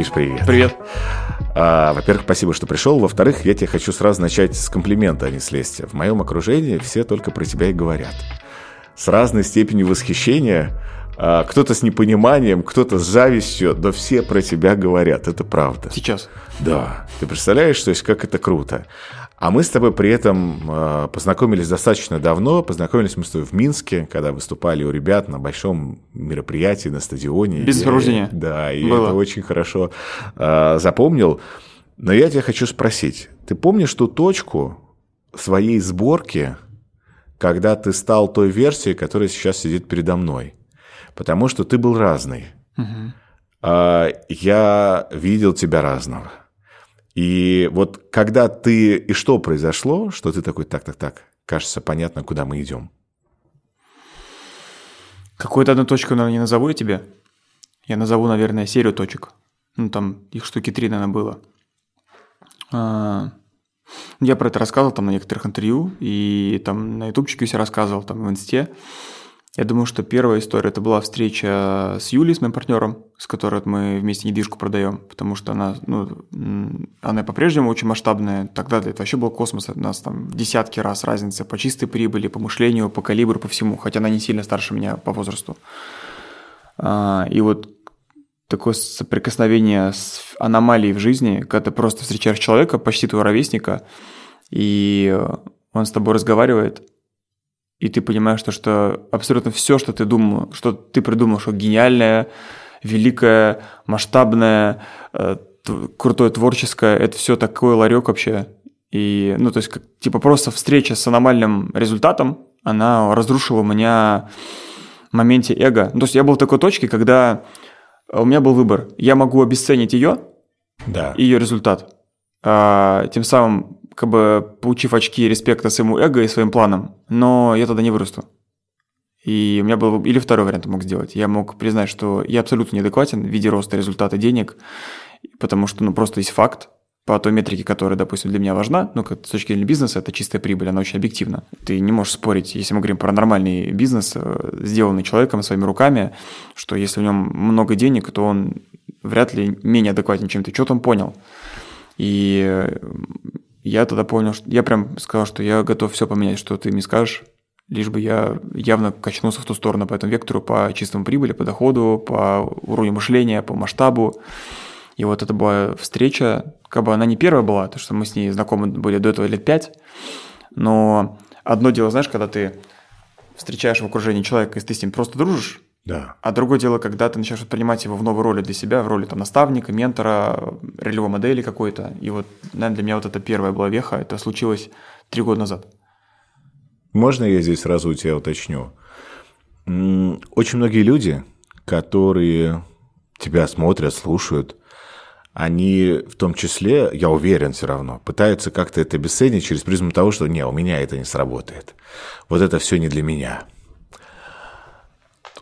Гриш, привет. Привет. Во-первых, спасибо, что пришел. Во-вторых, я тебе хочу сразу начать с комплимента, а не с лести. В моем окружении все только про тебя и говорят. С разной степенью восхищения, кто-то с непониманием, кто-то с завистью, но все про тебя говорят. Это правда. Сейчас? Да. Ты представляешь, то есть, как это круто. А мы с тобой при этом познакомились достаточно давно. Познакомились мы с тобой в Минске, когда выступали у ребят на большом мероприятии на стадионе. Без сопровождения. Да, и было. Это очень хорошо запомнил. Но я тебя хочу спросить. Ты помнишь ту точку своей сборки, когда ты стал той версией, которая сейчас сидит передо мной? Потому что ты был разный. Угу. Я видел тебя разного. И вот когда ты... И что произошло, что ты такой, так, кажется, понятно, куда мы идем? Какую-то одну точку, наверное, не назову я тебе. Я назову, наверное, серию точек. Ну, там их штуки 3, наверное, было. Я про это рассказывал там на некоторых интервью, и там на ютубчике все рассказывал, там в инсте. Я думаю, что первая история – это была встреча с Юлей, с моим партнером, с которой мы вместе недвижку продаем, потому что она по-прежнему очень масштабная. Тогда это вообще был космос. У нас там десятки раз разница по чистой прибыли, по мышлению, по калибру, по всему. Хотя она не сильно старше меня по возрасту. И вот такое соприкосновение с аномалией в жизни, когда ты просто встречаешь человека, почти твоего ровесника, и он с тобой разговаривает. И ты понимаешь, что абсолютно все, что ты думал, что ты придумал, что гениальное, великое, масштабное, крутое, творческое, это все такой ларек вообще. И, ну, то есть, как, типа, просто встреча с аномальным результатом, она разрушила меня в моменте эго. Ну, то есть, я был в такой точке, когда у меня был выбор. Я могу обесценить ее, да, и ее результат, тем самым как бы получив очки респекта своему эго и своим планам, но я тогда не вырасту. И у меня был... Или второй вариант я мог сделать. Я мог признать, что я абсолютно неадекватен в виде роста результата денег, потому что, ну, просто есть факт по той метрике, которая, допустим, для меня важна, ну, как с точки зрения бизнеса, это чистая прибыль, она очень объективна. Ты не можешь спорить, если мы говорим про нормальный бизнес, сделанный человеком своими руками, что если в нем много денег, то он вряд ли менее адекватен, чем ты. Что-то он понял. И... Я тогда понял, что я прям сказал, что я готов все поменять, что ты мне скажешь, лишь бы я явно качнулся в ту сторону по этому вектору, по чистому прибыли, по доходу, по уровню мышления, по масштабу. И вот это была встреча, как бы она не первая была, потому что мы с ней знакомы были до этого 5 лет, но одно дело, знаешь, когда ты встречаешь в окружении человека, и ты с ним просто дружишь, да. А другое дело, когда ты начинаешь принимать его в новой роли для себя, в роли там наставника, ментора, ролевой модели какой-то. И вот, наверное, для меня вот это первая была веха. Это случилось 3 года назад. Можно я здесь сразу у тебя уточню? Очень многие люди, которые тебя смотрят, слушают, они в том числе, я уверен все равно, пытаются как-то это обесценить через призму того, что «не, у меня это не сработает, вот это все не для меня».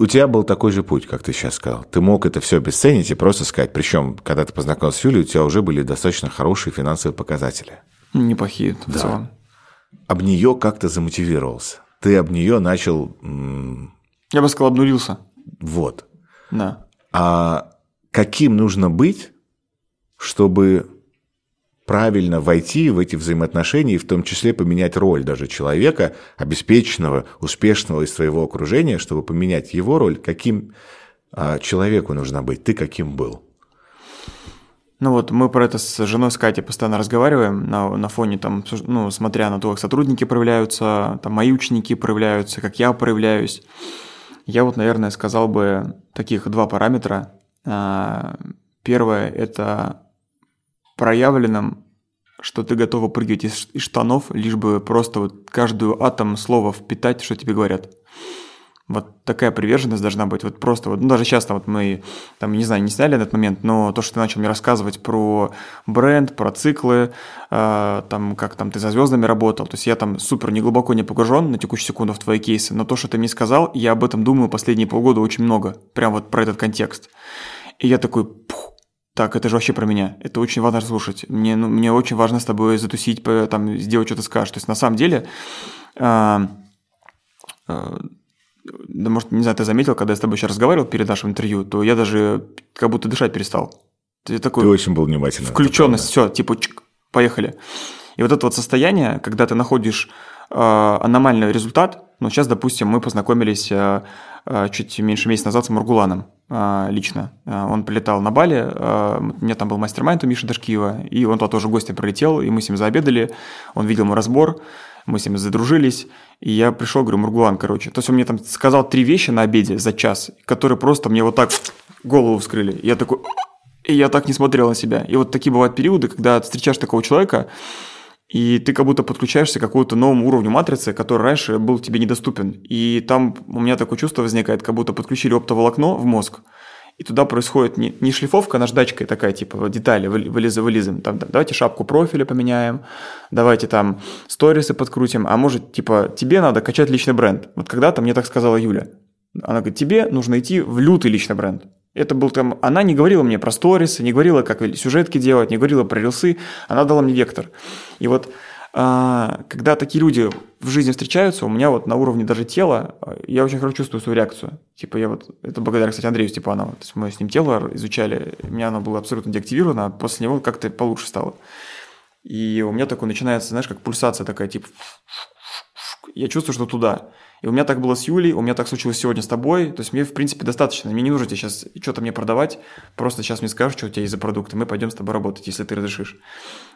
У тебя был такой же путь, как ты сейчас сказал. Ты мог это все обесценить и просто сказать. Причем, когда ты познакомился с Юлей, у тебя уже были достаточно хорошие финансовые показатели. Неплохие, в целом. Об нее как-то замотивировался. Ты об нее начал... Я бы сказал, обнулился. Вот. Да. А каким нужно быть, чтобы правильно войти в эти взаимоотношения и в том числе поменять роль даже человека, обеспеченного, успешного из своего окружения, чтобы поменять его роль, каким человеку нужно быть, ты каким был? Ну вот мы про это с женой, с Катей постоянно разговариваем на фоне, там, ну, смотря на то, как сотрудники проявляются, там, мои ученики проявляются, как я проявляюсь. Я вот, наверное, сказал бы таких 2 параметра. Первое – это... проявленным, что ты готов выпрыгивать из штанов, лишь бы просто вот каждую атом слова впитать, что тебе говорят. Вот такая приверженность должна быть. Вот просто вот, ну, даже сейчас там, вот мы, там, не знаю, не сняли на этот момент, но то, что ты начал мне рассказывать про бренд, про циклы, там, как там ты со звездами работал. То есть я там супер неглубоко не погружен на текущую секунду в твои кейсы, но то, что ты мне сказал, я об этом думаю последние полгода очень много. Прям вот про этот контекст. И я такой... Так, это же вообще про меня. Это очень важно слушать. Мне очень важно с тобой затусить, там, сделать, что ты скажешь. То есть, на самом деле, да, может, не знаю, ты заметил, когда я с тобой еще разговаривал перед нашим интервью, то я даже как будто дышать перестал. Ты такой... Ты очень был внимательный. Включенность, все, типа, чик, поехали. И вот это вот состояние, когда ты находишь аномальный результат, ну, сейчас, допустим, мы познакомились чуть меньше месяца назад с Маргуланом лично. Он прилетал на Бали, у меня там был мастер-майнд у Миши Дашкиева, и он туда тоже гостем прилетел, и мы с ним заобедали, он видел мой разбор, мы с ним задружились, и я пришел, говорю, Маргулан, короче. То есть он мне там сказал 3 вещи на обеде за час, которые просто мне вот так голову вскрыли. И я такой... И я так не смотрел на себя. И вот такие бывают периоды, когда встречаешь такого человека, и ты как будто подключаешься к какому-то новому уровню матрицы, который раньше был тебе недоступен. И там у меня такое чувство возникает, как будто подключили оптоволокно в мозг, и туда происходит не шлифовка наждачкой такая, типа детали, вылизываем. Там, давайте шапку профиля поменяем, давайте там сторисы подкрутим, а может, типа, тебе надо качать личный бренд. Вот когда-то мне так сказала Юля. Она говорит, тебе нужно идти в лютый личный бренд. Это был там... Она не говорила мне про сторисы, не говорила, как сюжетки делать, не говорила про рилсы. Она дала мне вектор. И вот когда такие люди в жизни встречаются, у меня вот на уровне даже тела, я очень хорошо чувствую свою реакцию. Типа я вот... Это благодаря, кстати, Андрею Степанову. То есть мы с ним тело изучали, у меня оно было абсолютно деактивировано, а после него как-то получше стало. И у меня такое начинается, знаешь, как пульсация такая, типа... Я чувствую, что туда... И у меня так было с Юлей, у меня так случилось сегодня с тобой. То есть мне, в принципе, достаточно. Мне не нужно тебе сейчас что-то мне продавать. Просто сейчас мне скажешь, что у тебя есть за продукты. Мы пойдем с тобой работать, если ты разрешишь.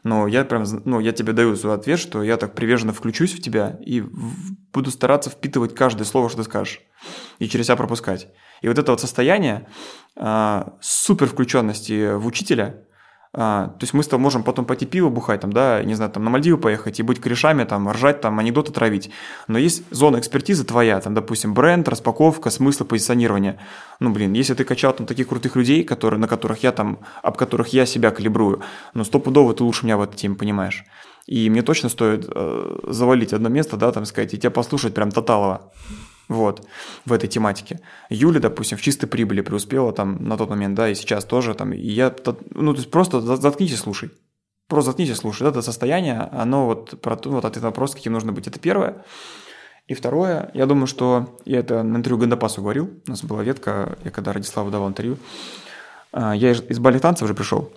Но я прям, ну, я тебе даю свой ответ, что я так приверженно включусь в тебя и буду стараться впитывать каждое слово, что ты скажешь. И через себя пропускать. И вот это вот состояние супер включенности в учителя. То есть мы с тобой можем потом пойти пиво бухать, там, да, не знаю, там на Мальдивы поехать и быть корешами, там, ржать, там, анекдоты травить. Но есть зона экспертизы твоя, там, допустим, бренд, распаковка, смысл, позиционирование. Ну, блин, если ты качал там таких крутых людей, которые, на которых я там, об которых я себя калибрую, ну, стопудово ты лучше меня в этой теме понимаешь. И мне точно стоит завалить одно место, да, там, сказать, и тебя послушать прям Таталова. Вот, в этой тематике. Юля, допустим, в чистой прибыли преуспела там на тот момент, да, и сейчас тоже там, и я, ну, то есть просто заткнись и слушай. Просто заткнись и слушай. Это состояние, оно вот про то, вот ответ на вопрос, каким нужно быть. Это первое. И второе, я думаю, что я это на интервью Гандапасу говорил, у нас была ветка, я когда Радиславу давал интервью, я из бальных танцев уже пришел.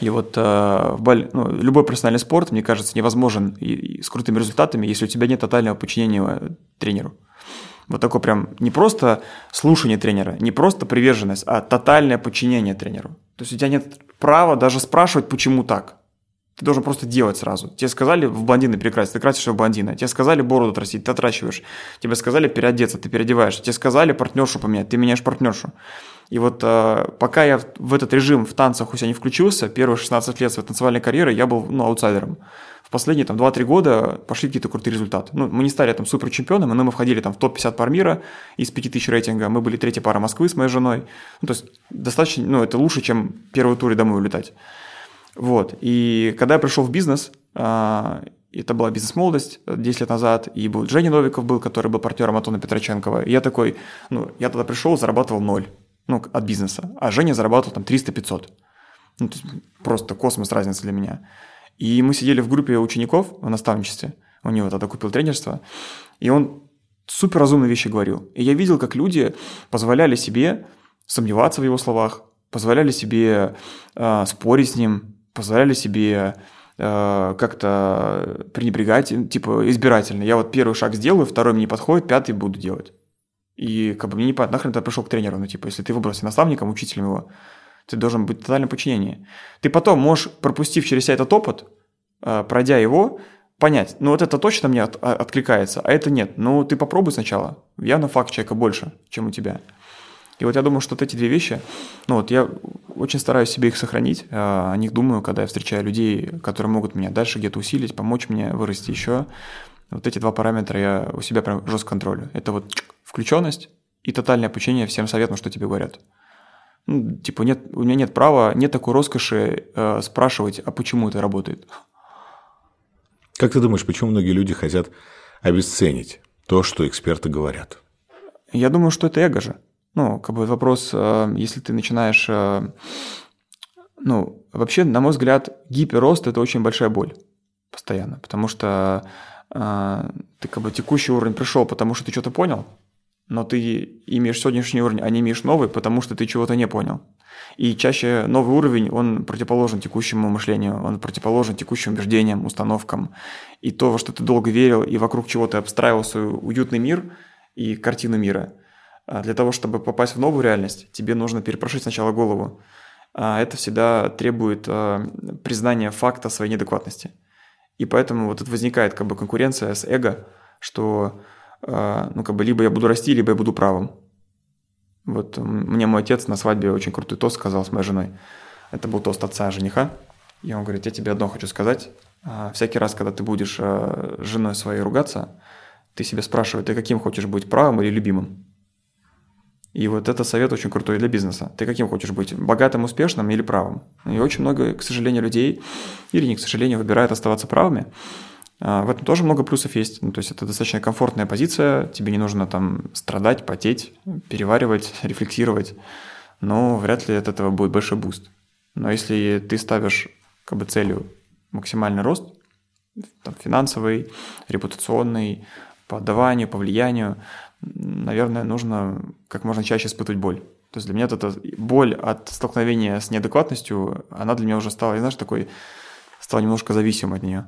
И вот любой профессиональный спорт, мне кажется, невозможен и с крутыми результатами, если у тебя нет тотального подчинения тренеру. Вот такое прям не просто слушание тренера, не просто приверженность, а тотальное подчинение тренеру. То есть у тебя нет права даже спрашивать, почему так. Ты должен просто делать сразу. Тебе сказали в блондины перекрасить, ты красишься в блондина. Тебе сказали бороду отрастить, ты отращиваешь. Тебе сказали переодеться, ты переодеваешь. Тебе сказали партнершу поменять, ты меняешь партнершу. И вот пока я в этот режим в танцах у себя не включился, первые 16 лет своей танцевальной карьеры я был, ну, аутсайдером. В последние там, 2-3 года пошли какие-то крутые результаты. Ну, мы не стали там суперчемпионами, но мы входили там в топ-50 пар мира из 5000 рейтинга. Мы были 3-я пара Москвы с моей женой. Ну, то есть достаточно, ну, это лучше, чем первый тур и домой улетать. Вот, и когда я пришел в бизнес, это была бизнес-молодость 10 лет назад, и был Женя Новиков, который был партнером Атона Петроченкова, и я такой, ну, я тогда пришел, зарабатывал 0, ну, от бизнеса, а Женя зарабатывал там 300-500, ну, то есть просто космос разница для меня. И мы сидели в группе учеников в наставничестве, у него тогда купил тренерство, и он суперразумные вещи говорил, и я видел, как люди позволяли себе сомневаться в его словах, позволяли себе спорить с ним, позволяли себе как-то пренебрегать, типа, избирательно. Я вот первый шаг сделаю, второй мне не подходит, 5-й буду делать. И как бы мне не понятно, нахрен ты пришел к тренеру, ну, типа, если ты выбрался наставником, учителем его, ты должен быть в тотальном подчинении. Ты потом можешь, пропустив через себя этот опыт, пройдя его, понять, ну, вот это точно мне откликается, а это нет. Ну, ты попробуй сначала. Явно факт человека больше, чем у тебя. И вот я думаю, что вот эти две вещи, ну вот я очень стараюсь себе их сохранить, о них думаю, когда я встречаю людей, которые могут меня дальше где-то усилить, помочь мне вырасти еще. Вот эти два параметра я у себя прям жестко контролю. Это вот включенность и тотальное подчинение всем советам, что тебе говорят. Ну, типа нет, у меня нет права, нет такой роскоши спрашивать, а почему это работает. Как ты думаешь, почему многие люди хотят обесценить то, что эксперты говорят? Я думаю, что это эго же. Ну, как бы вопрос, если ты начинаешь... Ну, вообще, на мой взгляд, гиперрост – это очень большая боль постоянно, потому что ты как бы текущий уровень пришел, потому что ты что-то понял, но ты имеешь сегодняшний уровень, а не имеешь новый, потому что ты чего-то не понял. И чаще новый уровень, он противоположен текущему мышлению, он противоположен текущим убеждениям, установкам. И то, во что ты долго верил, и вокруг чего ты обстраивал свой уютный мир и картину мира. Для того, чтобы попасть в новую реальность, тебе нужно перепрошить сначала голову. Это всегда требует признания факта своей неадекватности. И поэтому вот тут возникает как бы конкуренция с эго, что либо я буду расти, либо я буду правым. Вот мне мой отец на свадьбе очень крутой тост сказал с моей женой. Это был тост отца жениха. И он говорит, я тебе одно хочу сказать. Всякий раз, когда ты будешь с женой своей ругаться, ты себя спрашиваешь, ты каким хочешь быть, правым или любимым? И вот это совет очень крутой для бизнеса. Ты каким хочешь быть, богатым, успешным или правым? И очень много, к сожалению, людей, или не к сожалению, выбирают оставаться правыми. В этом тоже много плюсов есть. Ну, то есть это достаточно комфортная позиция, тебе не нужно там страдать, потеть, переваривать, рефлексировать, но вряд ли от этого будет большой буст. Но если ты ставишь как бы целью максимальный рост, там, финансовый, репутационный, по отдаванию, по влиянию, наверное, нужно как можно чаще испытывать боль. То есть для меня эта боль от столкновения с неадекватностью, она для меня уже стала, стала немножко зависимой от нее.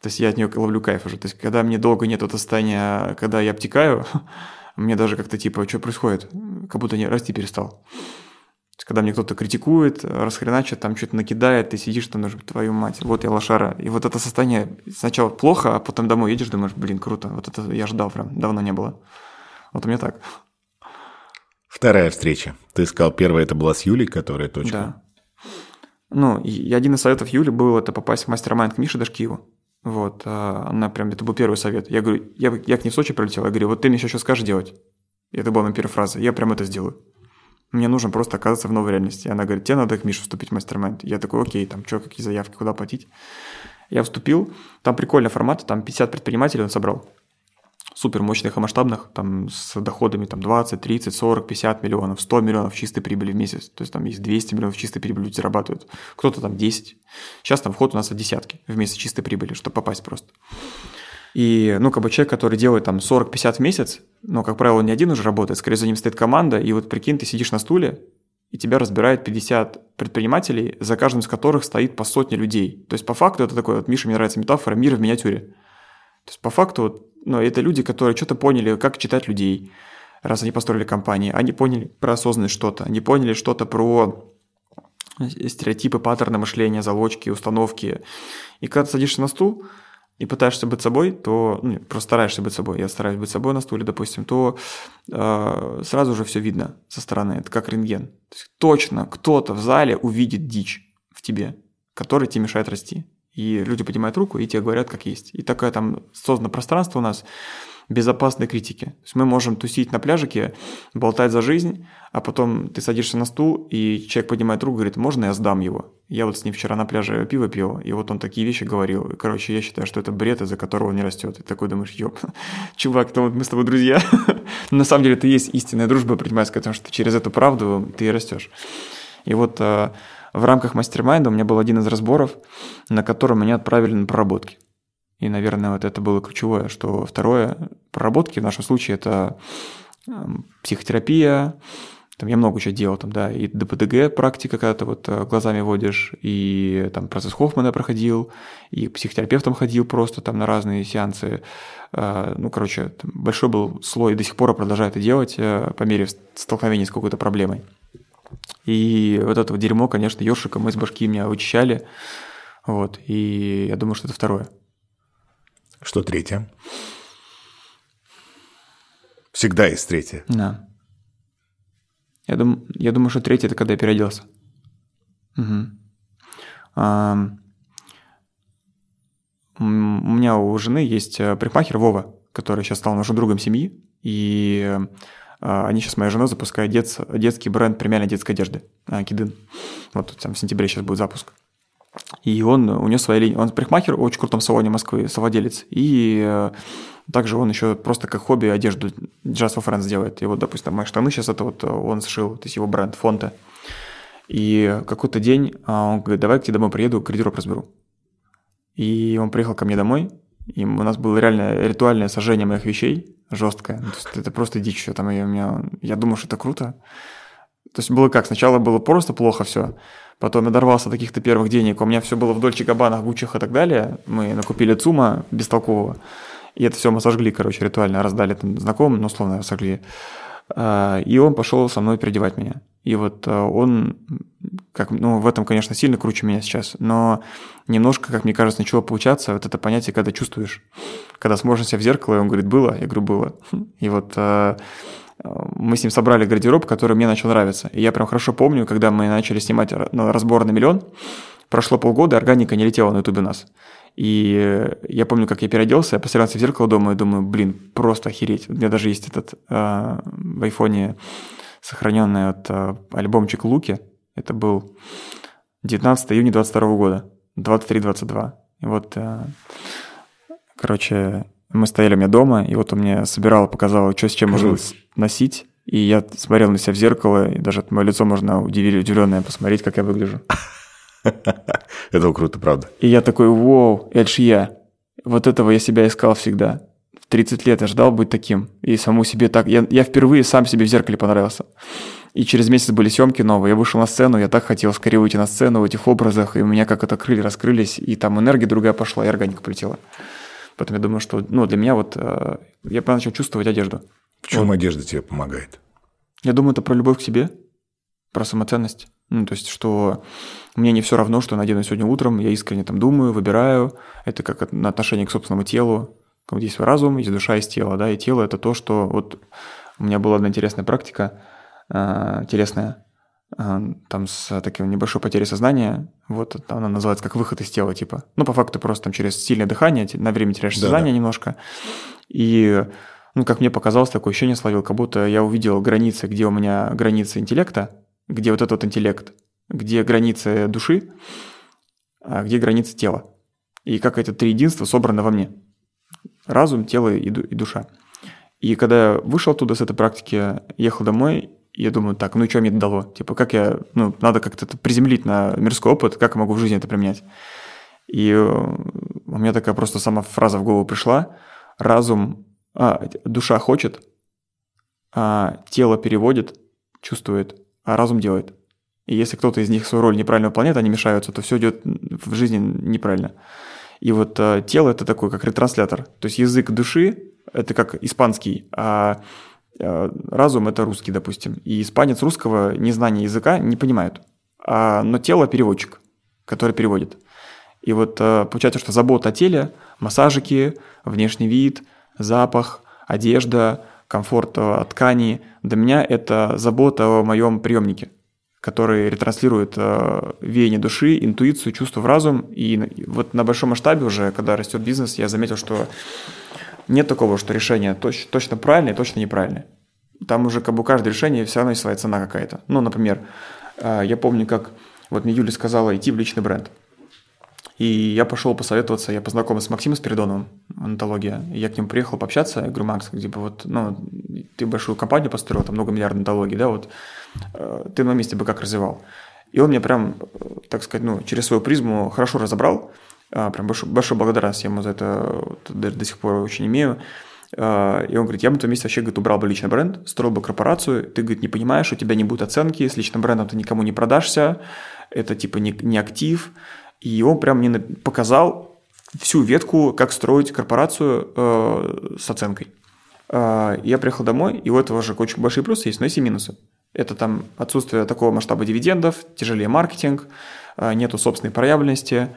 То есть я от нее ловлю кайф уже. То есть когда мне долго нет этого состояния, когда я обтекаю, мне даже как-то что происходит? Как будто не расти перестал. То есть когда мне кто-то критикует, расхреначит, там что-то накидает, ты сидишь там, думаешь, твою мать, вот я лошара. И вот это состояние сначала плохо, а потом домой едешь, думаешь, блин, круто. Вот это я ждал прям, давно не было. Вот у меня так. Вторая встреча. Ты сказал, первая это была с Юлей, которая точка. Да. И один из советов Юли был это попасть в мастер-майнд к Мише Дашкиеву. Вот, она прям, это был первый совет. Я говорю, я к ней в Сочи прилетел, я говорю, вот ты мне сейчас скажешь делать. И это была моя первая фраза, я прям это сделаю. Мне нужно просто оказаться в новой реальности. И она говорит, тебе надо к Мише вступить в мастер-майнд. Я такой, окей, там что, какие заявки, куда платить? Я вступил, там прикольный формат, там 50 предпринимателей он собрал. Супер мощных и масштабных, там с доходами там, 20, 30, 40, 50 миллионов, 100 миллионов чистой прибыли в месяц. То есть там есть 200 миллионов чистой прибыли, люди зарабатывают. Кто-то там 10. Сейчас там вход у нас от десятки в месяц чистой прибыли, чтобы попасть просто. И, человек, который делает там 40-50 в месяц, как правило, он не один уже работает, скорее за ним стоит команда, и вот прикинь, ты сидишь на стуле, и тебя разбирает 50 предпринимателей, за каждым из которых стоит по сотне людей. То есть по факту это такой, вот Миша, мне нравится метафора, мир в миниатюре. То есть по факту это люди, которые что-то поняли, как читать людей, раз они построили компании. Они поняли про осознанность что-то, они поняли что-то про стереотипы, паттерны мышления, залочки, установки. И когда ты садишься на стул и пытаешься быть собой, то просто стараешься быть собой, я стараюсь быть собой на стуле, допустим, то сразу же все видно со стороны, это как рентген. То есть точно кто-то в зале увидит дичь в тебе, которая тебе мешает расти. И люди поднимают руку, и тебе говорят, как есть. И такое там создано пространство у нас безопасной критики. То есть мы можем тусить на пляжике, болтать за жизнь, а потом ты садишься на стул, и человек поднимает руку, говорит, можно я сдам его? Я вот с ним вчера на пляже пиво пил, и вот он такие вещи говорил. И, я считаю, что это бред, из-за которого он не растет. И такой думаешь, чувак, мы с тобой друзья. На самом деле это и есть истинная дружба предпринимательская, потому что через эту правду ты и растешь. И вот... В рамках мастер-майнда у меня был один из разборов, на котором меня отправили на проработки. И, наверное, вот это было ключевое, что второе, проработки в нашем случае это психотерапия, там я много чего делал, и ДПДГ практика, когда ты вот глазами водишь, и там процесс Хоффмана проходил, и к психотерапевтам ходил просто там на разные сеансы. Большой был слой, и до сих пор продолжает это делать по мере столкновения с какой-то проблемой. И вот это вот дерьмо, конечно, ёршиком из башки меня вычищали. Вот. И я думаю, что это второе. Что третье? Всегда есть третье. Да. Я думаю, что третье – это когда я переоделся. Угу. У меня у жены есть парикмахер Вова, который сейчас стал нашим другом семьи. И... Они сейчас, моя жена, запускает детский бренд премиальной детской одежды, Кидын. Вот там в сентябре сейчас будет запуск. И у него своя линия. Он парикмахер в очень крутом салоне Москвы, совладелец. И также он еще просто как хобби одежду Just for Friends делает. И вот, допустим, мои штаны сейчас это вот он сшил, то есть его бренд Fonte. И какой-то день он говорит, давай к тебе домой приеду, гардероб разберу. И он приехал ко мне домой, и у нас было реально ритуальное сожжение моих вещей, жесткая. То есть это просто дичь. Там я думал, что это круто. То есть было как? Сначала было просто плохо все, потом я дорвался до каких-то первых денег, у меня все было в Дольче Габбанах, Гуччах и так далее. Мы накупили ЦУМа бестолкового, и это все мы сожгли, короче, ритуально, раздали там знакомым, ну, условно, сожгли. И он пошел со мной переодевать меня. И вот он, как, ну, в этом, конечно, сильно круче меня сейчас, но немножко, как мне кажется, начало получаться вот это понятие, когда чувствуешь, когда смотришь себя в зеркало, и он говорит, было, я говорю, было. И вот мы с ним собрали гардероб, который мне начал нравиться. И я прям хорошо помню, когда мы начали снимать разбор на миллион, прошло полгода, органика не летела на ютубе у нас. И я помню, как я переоделся, я посмотрелся в зеркало дома и думаю, блин, просто охереть. У меня даже есть этот в айфоне сохраненный альбомчик Луки. Это был 19 июня 22 года, 23-22. И вот, короче, мы стояли у меня дома, и вот он мне собирал, показал, что с чем можно носить. И я смотрел на себя в зеркало, и даже мое лицо можно удивленное посмотреть, как я выгляжу. Это круто, правда. И я такой, вау, это ж я. Вот этого я себя искал всегда. В 30 лет я ждал быть таким. И саму себе так... Я впервые сам себе в зеркале понравился. И через месяц были съемки новые. Я вышел на сцену, я так хотел скорее выйти на сцену в этих образах. И у меня как это крылья раскрылись, и там энергия другая пошла, и органика полетела. Поэтому я думаю, что для меня я начал чувствовать одежду. В чем одежда тебе помогает? Я думаю, это про любовь к себе, про самоценность. То есть, что мне не все равно, что я надену сегодня утром, я искренне там думаю, выбираю. Это как отношение к собственному телу. Здесь свой разум, есть душа, есть тело. Да? И тело – это то, что... Вот у меня была одна интересная практика, телесная, там с такой небольшой потерей сознания, вот она называется как выход из тела, типа. Ну, по факту просто там через сильное дыхание на время теряешь сознание немножко. И, как мне показалось, такое ощущение словил, как будто я увидел границы, где у меня границы интеллекта, где вот этот интеллект, где границы души, а где границы тела. И как это три единства собраны во мне. Разум, тело и душа. И когда я вышел оттуда с этой практики, ехал домой, я думаю, так, и что мне это дало? Типа, как я... надо как-то это приземлить на мирской опыт, как я могу в жизни это применять? И у меня такая просто сама фраза в голову пришла. Душа хочет, тело переводит, чувствует, а разум делает. И если кто-то из них свою роль неправильно выполняет, они мешаются, то все идет в жизни неправильно. И вот тело – это такой, как ретранслятор. То есть язык души – это как испанский, а разум – это русский, допустим. И испанец русского незнание языка не понимают. Но тело – переводчик, который переводит. И вот получается, что забота о теле, массажики, внешний вид, запах, одежда, комфорт от ткани – для меня это забота о моем приемнике, который ретранслирует веяние души, интуицию, чувство в разум. И вот на большом масштабе уже, когда растет бизнес, я заметил, что нет такого, что решение точно правильное, точно неправильное. Там уже как бы каждое решение все равно есть своя цена какая-то. Например, я помню, как вот мне Юля сказала идти в личный бренд. И я пошел посоветоваться, я познакомился с Максимом Спиридоновым, онтология. Я к нему приехал пообщаться, я говорю, Макс, типа, ты большую компанию построил, там многомиллиардная онтология, да, ты на моем месте бы как развивал. И он мне прям, так сказать, через свою призму хорошо разобрал. Прям большую благодарность я ему за это до сих пор очень имею. И он говорит, я бы на твоем месте вообще, говорит, убрал бы личный бренд, строил бы корпорацию, ты, говорит, не понимаешь, у тебя не будет оценки, с личным брендом ты никому не продашься, это типа не актив. И он прям мне показал всю ветку, как строить корпорацию с оценкой. Я приехал домой, и у этого же очень большие плюсы есть, но есть и минусы. Это там отсутствие такого масштаба дивидендов, тяжелее маркетинг, нету собственной проявленности.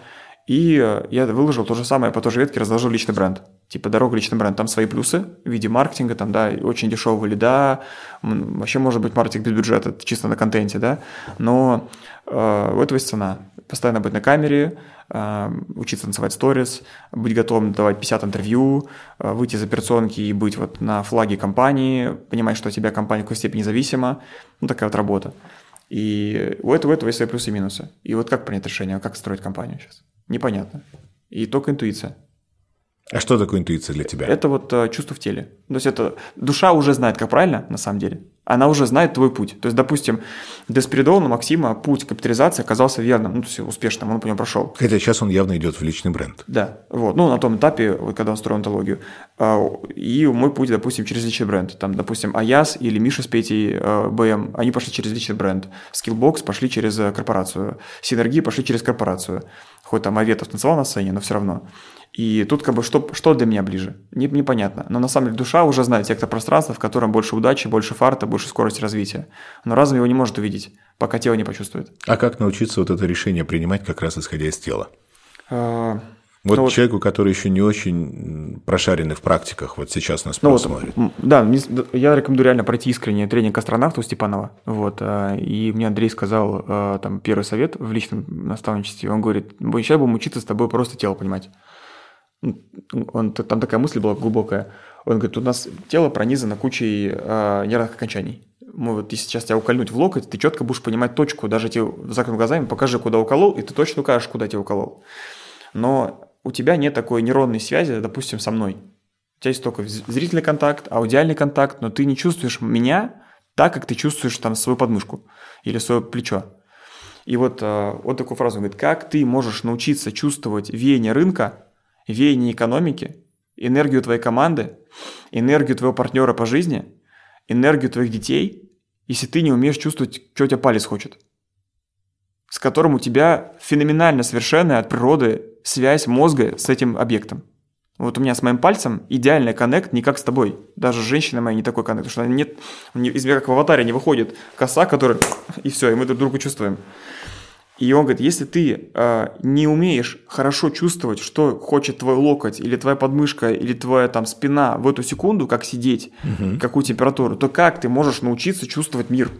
И я выложил то же самое, по той же ветке разложил личный бренд. Типа дорога личный бренд. Там свои плюсы в виде маркетинга, там, да, очень дешевого лида. Вообще может быть маркетинг без бюджета, чисто на контенте, да. Но у этого есть цена. Постоянно быть на камере, учиться танцевать сторис, быть готовым давать 50 интервью, выйти из операционки и быть на флаге компании, понимать, что от тебя компания в какой степени зависима. Такая вот работа. И у этого есть свои плюсы и минусы. И вот как принять решение, как строить компанию сейчас? Непонятно. И только интуиция. А что такое интуиция для тебя? Это чувство в теле. То есть это душа уже знает, как правильно, на самом деле. она уже знает твой путь. То есть, допустим, для Спиридонова, Максима, путь капитализации оказался верным, ну, то есть успешным, он по нему прошел. Хотя сейчас он явно идет в личный бренд. Да, вот, ну, на том этапе, вот, когда он строил онтологию. И мой путь, допустим, через личный бренд. Там, допустим, Аяс или Миша с Петей БМ, они пошли через личный бренд. Skillbox пошли через корпорацию. Синергии пошли через корпорацию. Хоть там Аветов танцевал на сцене, но все равно. И тут как бы что для меня ближе? Непонятно. Но на самом деле душа уже знает сектор пространства, в котором больше удачи, больше фарта, больше скорости развития. Но разум его не может увидеть, пока тело не почувствует. А как научиться вот это решение принимать как раз исходя из тела? Вот человеку, который еще не очень прошаренный в практиках, вот сейчас нас смотрит. Да, я рекомендую реально пройти искренне тренинг астронавта у Степанова. Вот, и мне Андрей сказал там, первый совет в личном наставничестве. Он говорит, сейчас будем учиться с тобой просто тело понимать. Там такая мысль была глубокая. Он говорит, у нас тело пронизано кучей нервных окончаний. Если сейчас тебя укольнуть в локоть, ты четко будешь понимать точку. Даже тебе закрытыми глазами покажи, куда уколол, и ты точно укажешь, куда тебя уколол. Но у тебя нет такой нейронной связи, допустим, со мной. У тебя есть только зрительный контакт, аудиальный контакт, но ты не чувствуешь меня так, как ты чувствуешь там свою подмышку или свое плечо. И вот такую фразу он говорит, как ты можешь научиться чувствовать веяние рынка, веяние экономики, энергию твоей команды, энергию твоего партнера по жизни, энергию твоих детей, если ты не умеешь чувствовать, что у тебя палец хочет, с которым у тебя феноменально совершенная от природы связь мозга с этим объектом. Вот у меня с моим пальцем идеальный коннект не как с тобой. Даже женщина моя не такой коннект, потому что нет, из меня как в аватаре не выходит коса, которая... И все, и мы друг друга чувствуем. И он говорит, если ты не умеешь хорошо чувствовать, что хочет твой локоть, или твоя подмышка, или твоя там спина в эту секунду, как сидеть, какую температуру, то как ты можешь научиться чувствовать мир?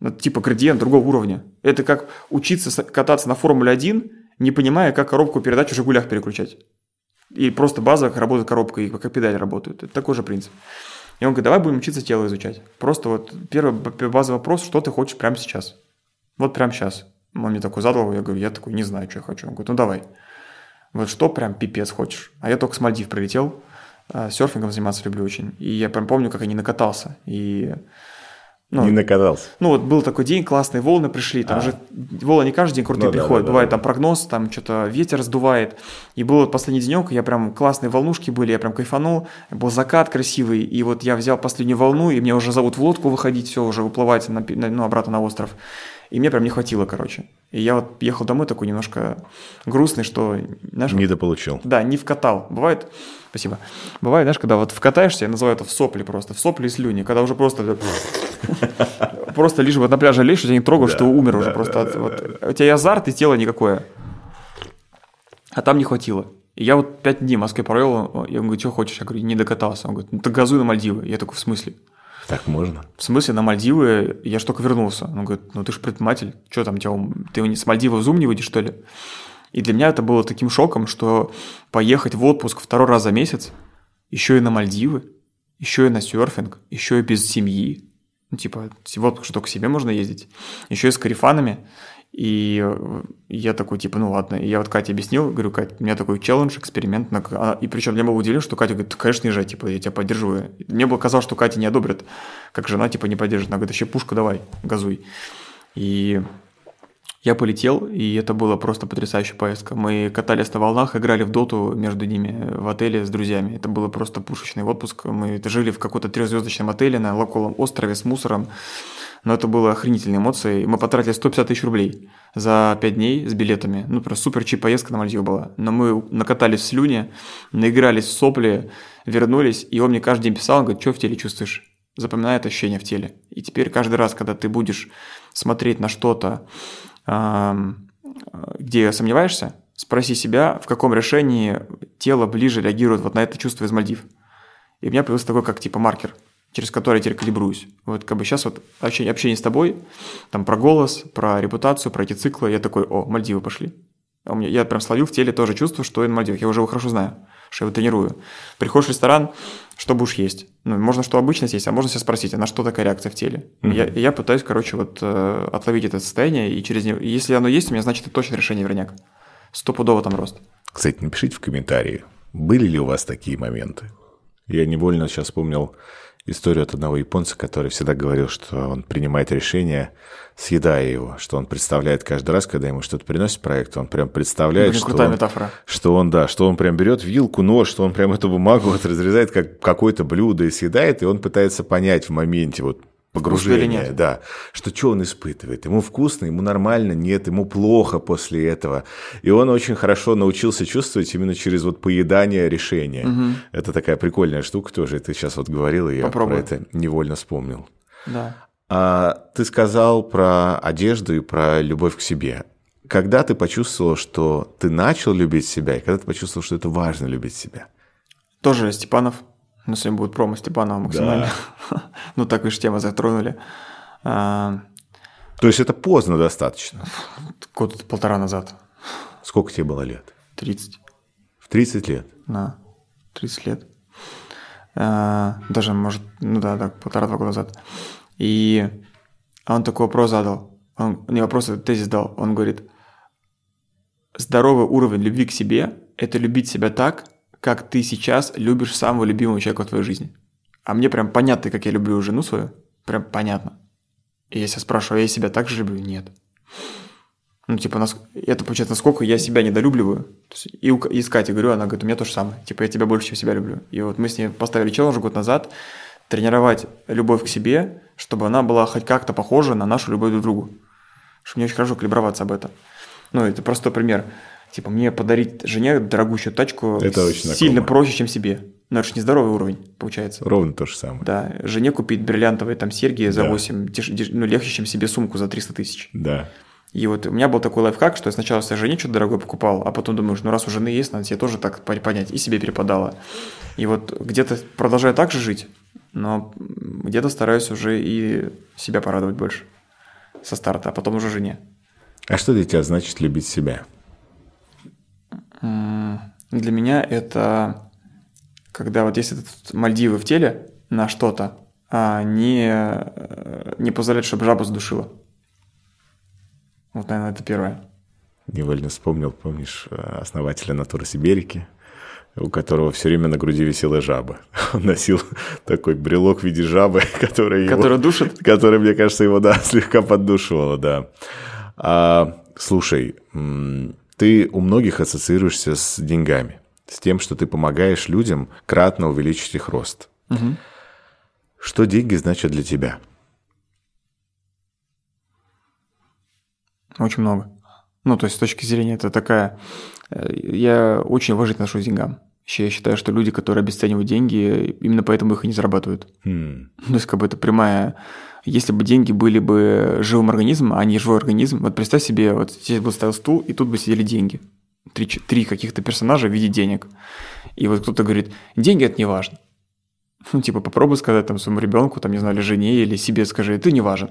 Это типа градиент другого уровня. Это как учиться кататься на Формуле-1, не понимая, как коробку передач в «Жигулях» переключать. И просто базово, как работает коробка, и как педаль работает. Это такой же принцип. И он говорит, давай будем учиться тело изучать. Просто первый базовый вопрос, что ты хочешь прямо сейчас. Вот прямо сейчас. Он мне такой задал, я говорю, я такой не знаю, что я хочу. Он говорит, ну давай. Вот что прям пипец хочешь? А я только с Мальдив прилетел, серфингом заниматься люблю очень. И я прям помню, как я не накатался. Не накатался. Был такой день, классные волны пришли. Там же волны не каждый день крутые приходят. Бывает там прогноз, там что-то ветер раздувает. И был последний денек, я прям классные волнушки были, я прям кайфанул. Был закат красивый, и я взял последнюю волну, и меня уже зовут в лодку выходить, все, уже выплывать обратно на остров. И мне прям не хватило, короче. И я ехал домой такой немножко грустный, что... недополучил. Да, не вкатал. Бывает... Спасибо. Бывает, знаешь, когда вкатаешься, я называю это в сопли и слюни, когда уже просто лишь на пляже лежишь, тебя не трогал, что умер уже просто. У тебя и азарт, и тело никакое. А там не хватило. И я 5 дней в Москве провел, и он говорит, что хочешь? Я говорю, не докатался. Он говорит, ну так газуй на Мальдивы. Я такой, в смысле? Так можно? В смысле, на Мальдивы я же только вернулся. Он говорит, ты же предприниматель, что там, ты с Мальдивы в Zoom не выйдешь, что ли? И для меня это было таким шоком, что поехать в отпуск 2 раз за месяц, еще и на Мальдивы, еще и на серфинг, еще и без семьи. В отпуск что только к себе можно ездить, еще и с корифанами. И я такой, ладно. И я Кате объяснил, говорю, Катя, у меня такой челлендж, эксперимент. И причем я был удивлен, что Катя говорит, конечно, езжай, я тебя поддерживаю. Мне было казалось, что Катя не одобрит, как жена, не поддержит. Она говорит, вообще пушка, давай, газуй. И я полетел, и это была просто потрясающая поездка. Мы катались на волнах, играли в доту между ними в отеле с друзьями. Это был просто пушечный отпуск. Мы жили в каком-то 3-звездочном отеле на локальном острове с мусором. Но это было охренительные эмоции. Мы потратили 150 тысяч рублей за 5 дней с билетами. Просто суперчип поездка на Мальдивы была. Но мы накатались в слюне, наигрались в сопли, вернулись. И он мне каждый день писал, он говорит, что в теле чувствуешь? Запоминает ощущение в теле. И теперь каждый раз, когда ты будешь смотреть на что-то, где сомневаешься, спроси себя, в каком решении тело ближе реагирует на это чувство из Мальдив. И у меня появился такой маркер, через который я теперь калибруюсь. Сейчас общение с тобой, там про голос, про репутацию, про эти циклы, я такой, Мальдивы пошли. Я прям словил в теле тоже чувство, что я на Мальдивах. Я уже его хорошо знаю, что я его тренирую. Приходишь в ресторан, что будешь есть? Можно что обычно съесть, а можно себя спросить, а на что такая реакция в теле? Mm-hmm. Я пытаюсь, отловить это состояние, и через него, если оно есть у меня, значит, это точно решение верняк. Стопудово там рост. Кстати, напишите в комментарии, были ли у вас такие моменты. Я невольно сейчас вспомнил историю от одного японца, который всегда говорил, что он принимает решение, съедая его, что он представляет каждый раз, когда ему что-то приносит проект, он прям представляет, что он прям берет вилку, нож, что он прям эту бумагу вот разрезает как какое-то блюдо и съедает, и он пытается понять в моменте вот погружение, да, что он испытывает. Ему вкусно, ему нормально, нет, ему плохо после этого. И он очень хорошо научился чувствовать именно через вот поедание решения. Угу. Это такая прикольная штука тоже. Ты сейчас вот говорил, и я про это невольно вспомнил. Да. А ты сказал про одежду и про любовь к себе. Когда ты почувствовал, что ты начал любить себя, и когда ты почувствовал, что это важно любить себя? Тоже Степанов. У нас сегодня будет промо Степанова максимально. Да. Ну, такую же тему затронули. То есть это поздно достаточно? Год полтора назад. Сколько тебе было лет? 30. В 30 лет? Да, 30 лет. Даже, может, так, полтора-два года назад. И он такой вопрос задал. Тезис дал. Он говорит, здоровый уровень любви к себе – это любить себя так, как ты сейчас любишь самого любимого человека в твоей жизни. А мне прям понятно, как я люблю жену свою. Прям понятно. И я себя спрашиваю, а я себя так же люблю? Нет. Это получается, насколько я себя недолюбливаю. И с Катей говорю, она говорит, у меня то же самое. Я тебя больше, чем себя люблю. И вот мы с ней поставили челлендж год назад тренировать любовь к себе, чтобы она была хоть как-то похожа на нашу любовь друг к другу. Чтобы мне очень хорошо калиброваться об этом. Это простой пример. Мне подарить жене дорогущую тачку сильно проще, чем себе. Но это же нездоровый уровень, получается. Ровно то же самое. Да. Жене купить бриллиантовые серьги за 8, легче, чем себе сумку за 300 тысяч. Да. И вот у меня был такой лайфхак, что я сначала себе жене что-то дорогое покупал, а потом думаешь, раз у жены есть, надо себе тоже так понять, и себе перепадало. И вот где-то продолжаю так же жить, но где-то стараюсь уже и себя порадовать больше со старта, а потом уже жене. А что для тебя значит любить себя? Для меня это когда вот если Мальдивы в теле на что-то, а не позволять, чтобы жаба задушила. Наверное, это первое. Невольно вспомнил, помнишь, основателя «Натуры Сибирики», у которого все время на груди висела жаба. Он носил такой брелок в виде жабы, который душит? Который, мне кажется, его, слегка поддушивало, да. Слушай, ты у многих ассоциируешься с деньгами, с тем, что ты помогаешь людям кратно увеличить их рост. Угу. Что деньги значат для тебя? Очень много. С точки зрения это такая... Я очень уважительно отношусь к деньгам. Я считаю, что люди, которые обесценивают деньги, именно поэтому их и не зарабатывают. Это прямая... Если бы деньги были бы живым организмом, а не живой организм, вот представь себе, вот здесь бы стоял стул, и тут бы сидели деньги. Три каких-то персонажа в виде денег. И вот кто-то говорит, деньги – это не важно. Попробуй сказать своему ребенку, или жене, или себе скажи, ты не важен.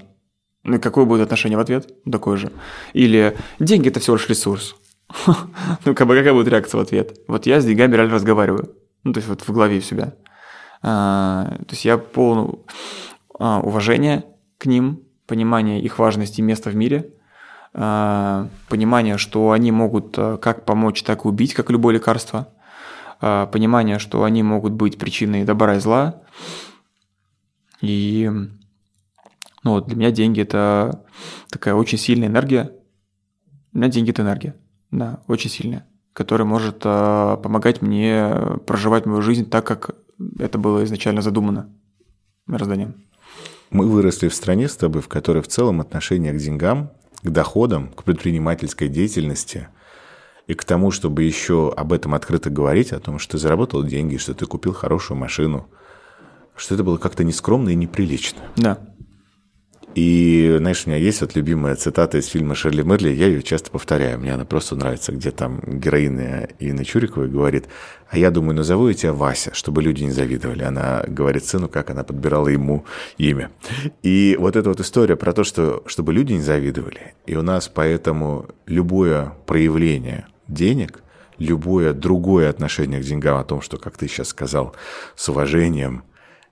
И какое будет отношение в ответ? Такое же. Или деньги – это всего лишь ресурс. Какая будет реакция в ответ? Вот я с деньгами реально разговариваю. В голове у себя. Я полный... уважение к ним, понимание их важности и места в мире, понимание, что они могут как помочь, так и убить, как любое лекарство, понимание, что они могут быть причиной добра и зла. И для меня деньги – это такая очень сильная энергия. У меня деньги – это энергия, да, очень сильная, которая может помогать мне проживать мою жизнь так, как это было изначально задумано мирозданием. Мы выросли в стране с тобой, в которой в целом отношение к деньгам, к доходам, к предпринимательской деятельности и к тому, чтобы еще об этом открыто говорить, о том, что ты заработал деньги, что ты купил хорошую машину, что это было как-то нескромно и неприлично. Да. И, знаешь, у меня есть любимая цитата из фильма Ширли Мерли, я ее часто повторяю, мне она просто нравится, где там героиня Инна Чурикова говорит, а я думаю, назову я тебя Вася, чтобы люди не завидовали. Она говорит сыну, как она подбирала ему имя. И вот эта история про то, что чтобы люди не завидовали, и у нас поэтому любое проявление денег, любое другое отношение к деньгам, о том, что, как ты сейчас сказал, с уважением,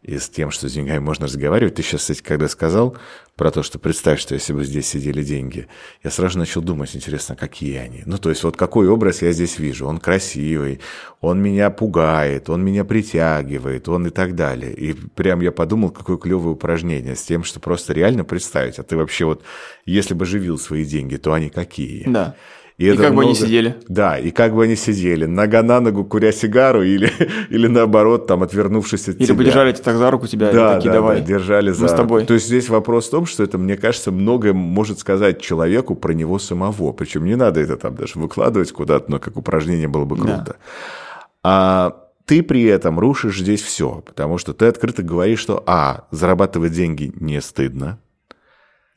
и с тем, что с деньгами можно разговаривать. Ты сейчас, кстати, когда сказал про то, что представь, что если бы здесь сидели деньги, я сразу начал думать, интересно, какие они. Ну, то есть, вот какой образ я здесь вижу? Он красивый, он меня пугает, он меня притягивает, он и так далее. И прям я подумал, какое клевое упражнение с тем, что просто реально представить. А ты вообще вот, если бы живил свои деньги, то они какие? Да. И как бы они сидели. Да, и как бы они сидели. Нога на ногу, куря сигару, или наоборот, там, отвернувшись от тебя. Или бы держали так за руку тебя, да, или такие, да, давай. Да, держали за руку. Мы с тобой. То есть здесь вопрос в том, что это, мне кажется, многое может сказать человеку про него самого. Причем не надо это там даже выкладывать куда-то, но как упражнение было бы круто. Да. А ты при этом рушишь здесь все, потому что ты открыто говоришь, что, зарабатывать деньги не стыдно,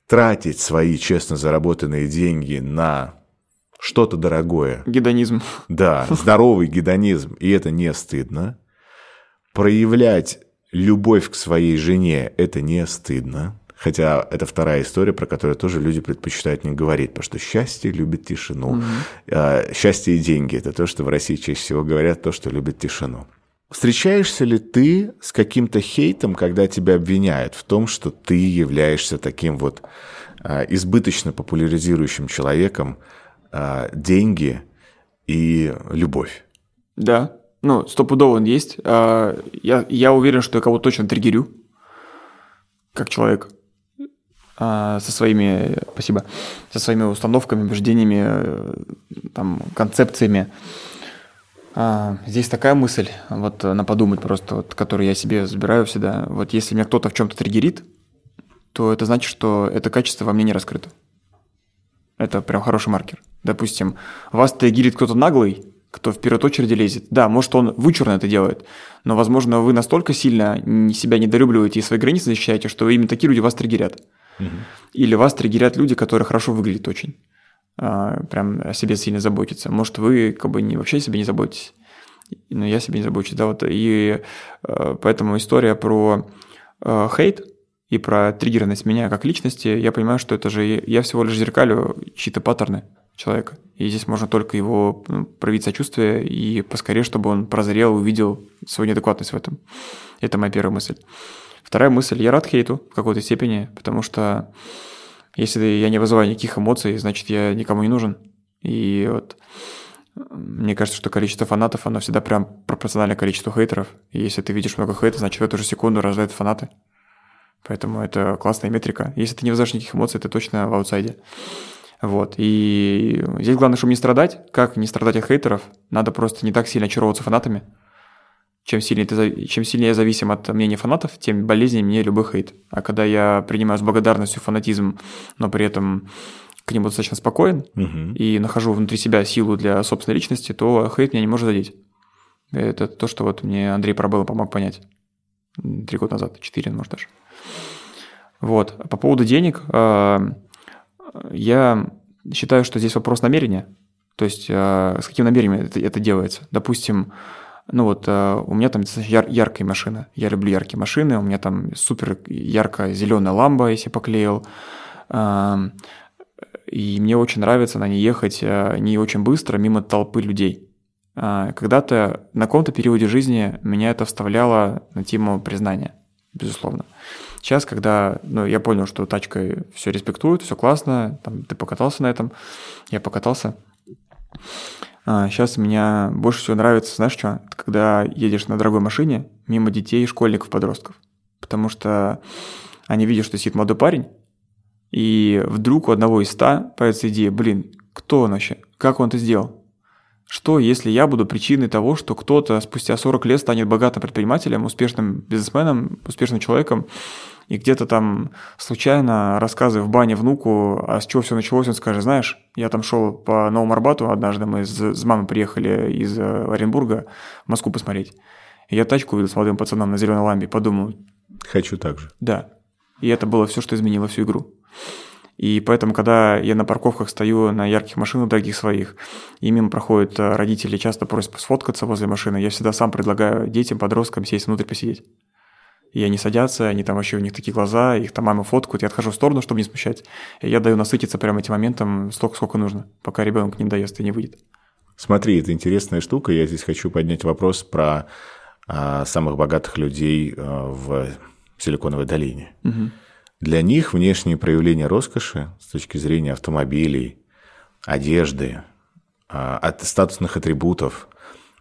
тратить свои честно заработанные деньги на... что-то дорогое. Гедонизм. Да, здоровый гедонизм. И это не стыдно. Проявлять любовь к своей жене – это не стыдно. Хотя это вторая история, про которую тоже люди предпочитают не говорить. Потому что счастье любит тишину. Mm-hmm. Счастье и деньги – это то, что в России чаще всего говорят, то, что любит тишину. Встречаешься ли ты с каким-то хейтом, когда тебя обвиняют в том, что ты являешься таким вот избыточно популяризирующим человеком, деньги и любовь? Да, ну, стопудово он есть. Я уверен, что я кого-то точно триггерю, как человек, со своими установками, убеждениями, там, концепциями. Здесь такая мысль, вот на подумать просто, вот, которую я себе забираю всегда. Вот если меня кто-то в чем-то триггерит, то это значит, что это качество во мне не раскрыто. Это прям хороший маркер. Допустим, вас триггерит кто-то наглый, кто вперед очереди лезет. Да, может, он вычурно это делает, но, возможно, вы настолько сильно себя недолюбливаете и свои границы защищаете, что именно такие люди вас триггерят. Угу. Или вас триггерят люди, которые хорошо выглядят очень. Прям о себе сильно заботятся. Может, вы как бы вообще о себе не заботитесь. Но я о себе не забочусь. Да, вот. И поэтому история про хейт и про триггерность меня как личности, я понимаю, что это же я всего лишь зеркалю чьи-то паттерны человека. И здесь можно только его проявить сочувствие и поскорее, чтобы он прозрел, увидел свою неадекватность в этом. Это моя первая мысль. Вторая мысль. Я рад хейту в какой-то степени, потому что если я не вызываю никаких эмоций, значит, я никому не нужен. И вот мне кажется, что количество фанатов, оно всегда прям пропорционально количеству хейтеров. И если ты видишь много хейта, значит, в эту же секунду рождают фанаты. Поэтому это классная метрика. Если ты не вызываешь никаких эмоций, ты точно в аутсайде. Вот. И здесь главное, чтобы не страдать. Как не страдать от хейтеров? Надо просто не так сильно очаровываться фанатами. Чем сильнее я зависим от мнения фанатов, тем болезненнее мне любой хейт. А когда я принимаю с благодарностью фанатизм, но при этом к нему достаточно спокоен, и нахожу внутри себя силу для собственной личности, то хейт меня не может задеть. Это то, что вот мне Андрей Пробелло помог понять 3 года назад, 4, может, даже. Вот. По поводу денег, я считаю, что здесь вопрос намерения. То есть, с каким намерением это делается. Допустим, ну вот, у меня там яркая машина. Я люблю яркие машины. У меня там супер яркая зеленая ламба, если поклеил. И мне очень нравится на ней ехать не очень быстро, мимо толпы людей. Когда-то на каком-то периоде жизни меня это вставляло на тему признания, безусловно. Сейчас, когда я понял, что тачкой все респектуют, все классно, там, ты покатался на этом, я покатался. Сейчас меня больше всего нравится, знаешь что, когда едешь на дорогой машине мимо детей, школьников, подростков. Потому что они видят, что сидит молодой парень, и вдруг у одного из 100 появится идея, кто он вообще, как он это сделал? Что, если я буду причиной того, что кто-то спустя 40 лет станет богатым предпринимателем, успешным бизнесменом, успешным человеком, и где-то там случайно, рассказывая в бане внуку, а с чего все началось, он скажет, знаешь, я там шел по Новому Арбату, однажды мы с мамой приехали из Оренбурга в Москву посмотреть. И я тачку увидел с молодым пацаном на зеленой ламбе, подумал. Хочу так же. Да. И это было все, что изменило всю игру. И поэтому, когда я на парковках стою на ярких машинах дорогих своих, и мимо проходят родители, часто просят сфоткаться возле машины, я всегда сам предлагаю детям, подросткам сесть внутрь посидеть. И они садятся, они там вообще, у них такие глаза, их там мама фоткают, я отхожу в сторону, чтобы не смущать. И я даю насытиться прямо этим моментом столько, сколько нужно, пока ребенок не доест и не выйдет. Смотри, это интересная штука, я здесь хочу поднять вопрос про самых богатых людей в Силиконовой долине. Угу. Для них внешние проявления роскоши с точки зрения автомобилей, одежды, статусных атрибутов,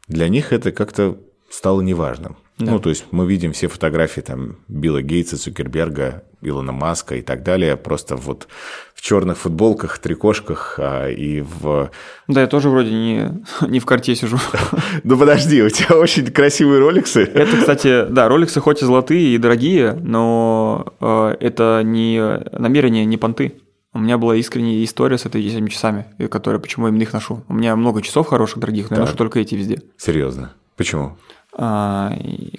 для них это как-то стало неважным. Да. Ну, то есть мы видим все фотографии там, Билла Гейтса, Цукерберга, Илона Маска и так далее, просто вот в черных футболках, трикошках и в... Да, я тоже вроде не в карте сижу. Ну, подожди, у тебя очень красивые роликсы. Это, кстати, да, роликсы хоть и золотые, и дорогие, но это не намерение, не понты. У меня была искренняя история с этими часами, почему я именно их ношу. У меня много часов хороших, дорогих, но я ношу только эти везде. Серьезно? Почему? Когда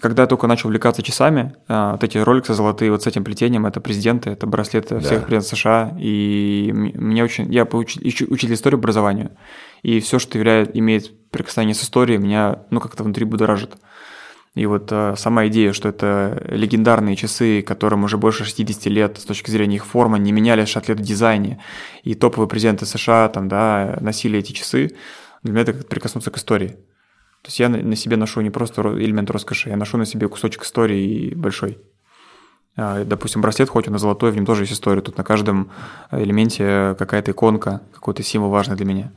я только начал увлекаться часами, вот эти роликсы золотые вот с этим плетением, это президенты, это браслеты всех президентов США, и я учил историю образования, и все, что имеет прикосновение с историей, меня как-то внутри будоражит. И вот сама идея, что это легендарные часы, которым уже больше 60 лет с точки зрения их формы, не менялись от лет в дизайне, и топовые президенты США там, да, носили эти часы, для меня это как-то прикоснуться к истории. То есть я на себе ношу не просто элемент роскоши, я ношу на себе кусочек истории большой. Допустим, браслет, хоть он и золотой, в нем тоже есть история. Тут на каждом элементе какая-то иконка, какой-то символ важный для меня.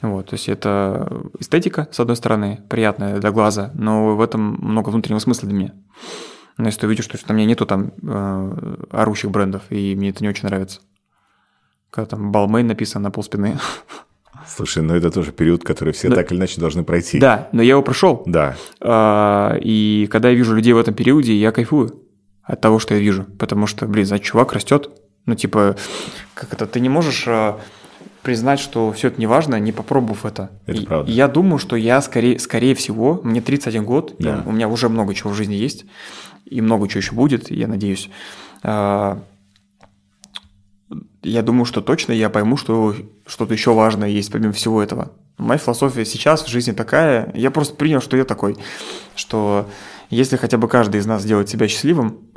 Вот, то есть это эстетика, с одной стороны, приятная для глаза, но в этом много внутреннего смысла для меня. Но если ты увидишь, что у меня нету там орущих брендов, и мне это не очень нравится. Когда там Balmain написано на полспины... Слушай, это тоже период, который все так или иначе должны пройти. Да, но я его прошел. Да. И когда я вижу людей в этом периоде, я кайфую от того, что я вижу. Потому что, значит, чувак растет. Ты не можешь признать, что все это неважно, не попробовав это. Это правда. Я думаю, что я, скорее всего, мне 31 год, да. У меня уже много чего в жизни есть, и много чего еще будет, я надеюсь. Я думаю, что точно я пойму, что что-то еще важное есть помимо всего этого. Моя философия сейчас в жизни такая, я просто принял, что я такой, что если хотя бы каждый из нас сделает себя счастливым,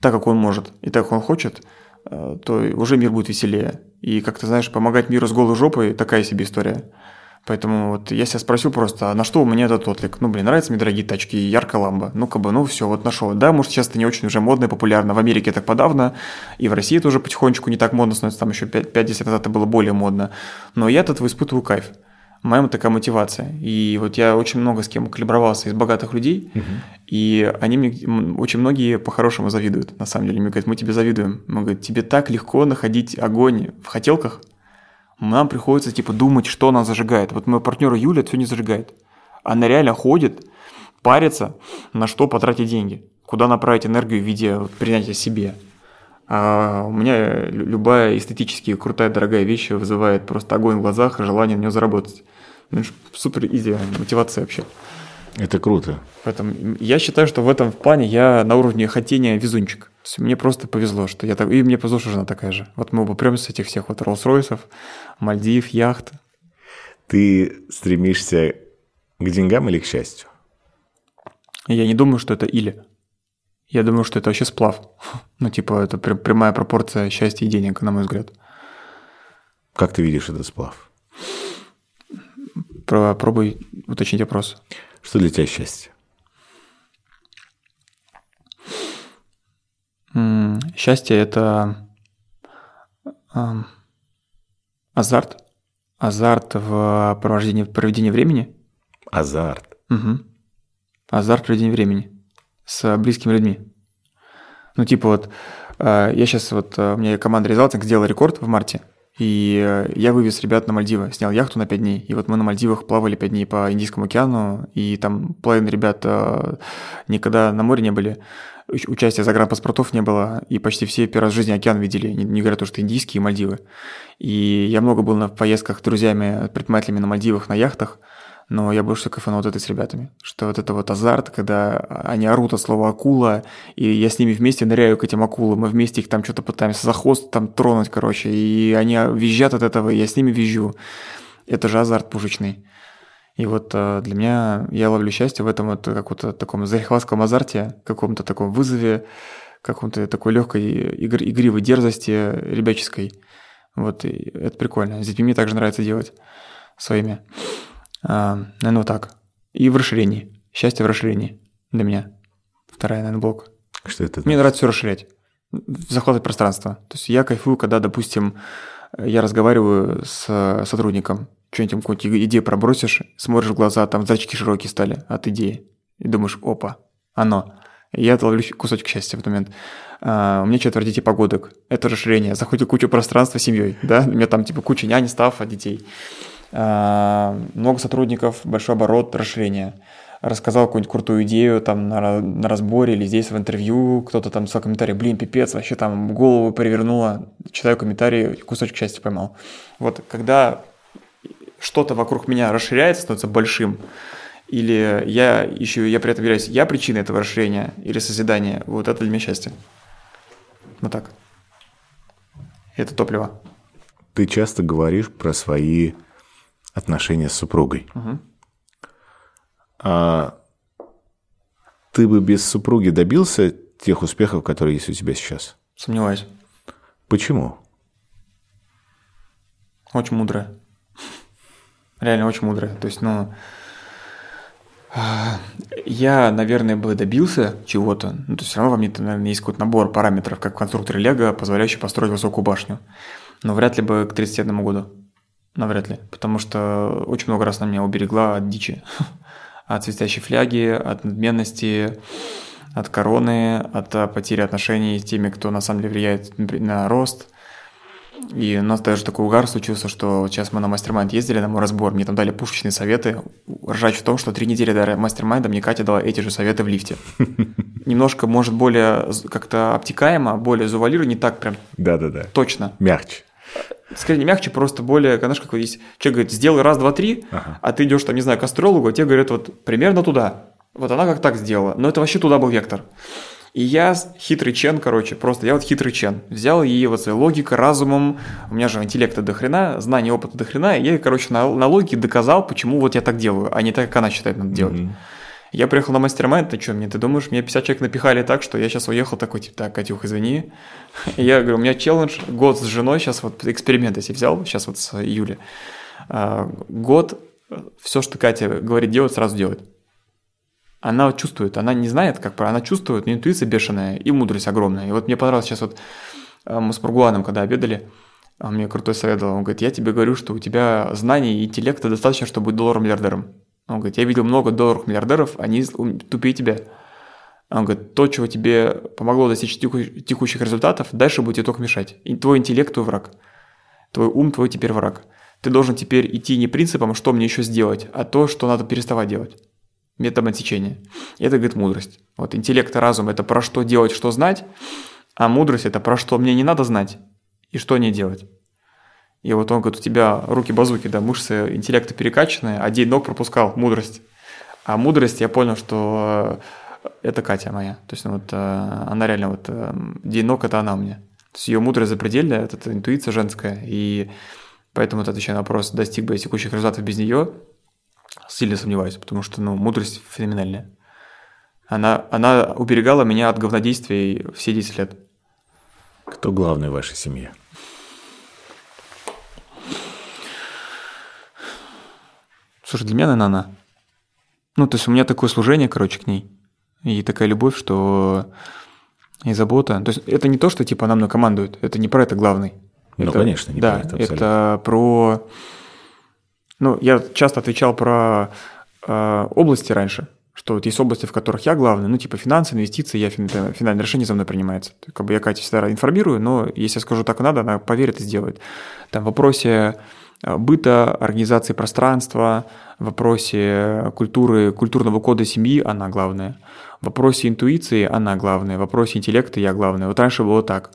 так, как он может и так, как он хочет, то уже мир будет веселее. И, как ты знаешь, помогать миру с голой жопой – такая себе история. Поэтому я себя спросил просто, а на что у меня этот отклик? Нравятся мне дорогие тачки, яркая ламба. Все, нашел. Да, может, сейчас это не очень уже модно и популярно. В Америке так подавно, и в России это уже потихонечку не так модно становится. Там еще 5-10 лет назад это было более модно. Но я от этого испытываю кайф. Моя такая мотивация. И я очень много с кем калибровался из богатых людей, и они мне очень многие по-хорошему завидуют, на самом деле. Мне говорят, мы тебе завидуем. Мы говорят, тебе так легко находить огонь в хотелках, нам приходится думать, что она зажигает. Моя партнера Юля это все не зажигает. Она реально ходит, парится, на что потратить деньги, куда направить энергию в виде принятия себе. А у меня любая эстетически крутая, дорогая вещь вызывает просто огонь в глазах и желание на нее заработать. Супер идеальная мотивация вообще. Это круто. Поэтому я считаю, что в этом плане я на уровне хотения везунчик. То есть мне просто повезло, что я так. И мне повезло, что жена такая же. Мы оба прям с этих всех Роллс-Ройсов, Мальдив, яхт. Ты стремишься к деньгам или к счастью? Я не думаю, что это или. Я думаю, что это вообще сплав. Это прямая пропорция счастья и денег, на мой взгляд. Как ты видишь этот сплав? Пробуй уточнить вопрос. Что для тебя счастье? Счастье – это азарт. Азарт в проведении времени. Азарт? Угу. Азарт в проведении времени с близкими людьми. Я сейчас, у меня команда Resulting сделала рекорд в марте. И я вывез ребят на Мальдивы, снял яхту на 5 дней, и мы на Мальдивах плавали 5 дней по Индийскому океану, и там половина ребят никогда на море не были, участия загранпаспортов не было, и почти все первый раз в жизни океан видели, не говоря то, что индийские и Мальдивы. И я много был на поездках с друзьями, предпринимателями на Мальдивах, на яхтах, но я больше кайфанул от этой с ребятами, что это азарт, когда они орут от слова «акула», и я с ними вместе ныряю к этим акулам, мы вместе их там что-то пытаемся за хвост там тронуть, и они визжат от этого, и я с ними визжу. Это же азарт пушечный. И для меня, я ловлю счастье в этом каком-то таком зарихвастском азарте, каком-то таком вызове, каком-то такой легкой игривой дерзости ребяческой. Это прикольно. С детьми мне также нравится делать своими. Наверное, так. И в расширении. Счастье в расширении для меня. Вторая, наверное, блок. Что это? Мне нравится все расширять. Захватывать пространство. То есть я кайфую, когда, допустим, я разговариваю с сотрудником, что-нибудь, какую-нибудь идею пробросишь, смотришь в глаза, там зрачки широкие стали от идеи. И думаешь, опа, оно. И я ловлю кусочек счастья в этот момент. У меня 4 детей погодок. Это расширение. Захватил кучу пространства семьей. Да? У меня там типа куча няни, став от детей. Много сотрудников, большой оборот, расширение. Рассказал какую-нибудь крутую идею там на разборе или здесь в интервью, кто-то там писал комментарий, блин, пипец, вообще там голову перевернуло, читаю комментарий, кусочек счастья поймал. Вот, когда что-то вокруг меня расширяется, становится большим, или я еще, я при этом являюсь, я причина этого расширения или созидания, вот это для меня счастье. Вот так. Это топливо. Ты часто говоришь про свои отношения с супругой. Угу. А ты бы без супруги добился тех успехов, которые есть у тебя сейчас? Сомневаюсь. Почему? Очень мудрая. Реально очень мудрая. То есть, ну, я, наверное, бы добился чего-то. Ну, то есть все равно во мне, наверное, есть какой-то набор параметров, как в конструкторе Лего, позволяющий построить высокую башню. Но вряд ли бы к 31 году. Навряд ли. Потому что очень много раз она меня уберегла от дичи. От свистящей фляги, от надменности, от короны, от потери отношений с теми, кто на самом деле влияет на рост. И у нас даже такой угар случился, что вот сейчас мы на мастер-майнд ездили, на мой разбор, мне там дали пушечные советы. Ржач в том, что 3 недели до мастер-майнда мне Катя дала эти же советы в лифте. Немножко, может, более как-то обтекаемо, более завуалированно, не так прям точно. Мягче. Скорее, не мягче, просто более, знаешь, как вот есть... Человек говорит, сделай раз, два, три, а ты идешь там, не знаю, к астрологу, а тебе говорят, вот примерно туда. Вот она как так сделала. Но это вообще туда был вектор. И я хитрый Чен, короче, просто я вот хитрый Чен. Взял ее вот своей логикой, разумом. У меня же интеллекта до хрена, знаний, опыта до хрена. И я, короче, на логике доказал, почему вот я так делаю, а не так, как она считает, надо делать. Mm-hmm. Я приехал на мастер-майнд, ты что, мне, ты думаешь, мне 50 человек напихали так, что я сейчас уехал такой, типа, так, Катюх, извини. Я говорю, у меня челлендж, год с женой, сейчас вот эксперимент, если взял, сейчас вот с Юли. Год, все, что Катя говорит делать, сразу делает. Она чувствует, она не знает, как правильно, она чувствует, у нее интуиция бешеная и мудрость огромная. И вот мне понравилось сейчас вот, мы с Маргуланом, когда обедали, он мне крутой совет дал, он говорит, я тебе говорю, что у тебя знаний и интеллекта достаточно, чтобы быть долларом-миллиардером. Он говорит, я видел много долларов-миллиардеров, они тупее тебя. Он говорит, то, чего тебе помогло достичь текущих результатов, дальше будет тебе только мешать. И твой интеллект – твой враг. Твой ум – твой теперь враг. Ты должен теперь идти не принципом, что мне еще сделать, а то, что надо переставать делать. Методом отсечения. И это, говорит, мудрость. Вот интеллект и разум – это про что делать, что знать, а мудрость – это про что мне не надо знать и что не делать. И вот он говорит, у тебя руки-базуки, да, мышцы интеллекта перекачанные, а день ног пропускал, мудрость. А мудрость, я понял, что это Катя моя. То есть вот, она реально, вот день ног – это она у меня. То есть ее мудрость запредельная, это интуиция женская. И поэтому вот отвечаю на вопрос, достиг бы я текущих результатов без нее, сильно сомневаюсь, потому что ну, мудрость феноменальная. Она уберегала меня от говнодействий все 10 лет. Кто главный в вашей семье? Слушай, для меня, наверное, она. Ну, то есть у меня такое служение, короче, к ней. И такая любовь, что... И забота. То есть это не то, что, типа, она мной командует. Это не про это главный. Ну, это... конечно, не про это абсолютно. Это про... Ну, я часто отвечал про области раньше, что вот есть области, в которых я главный, ну, типа финансы, инвестиции, финальное решение за мной принимается. Как бы я Катю всегда информирую, но если я скажу так надо, она поверит и сделает. Там в вопросе быта, организации пространства, в вопросе культуры, культурного кода семьи она главная, в вопросе интуиции она главная, в вопросе интеллекта я главная. Вот раньше было так.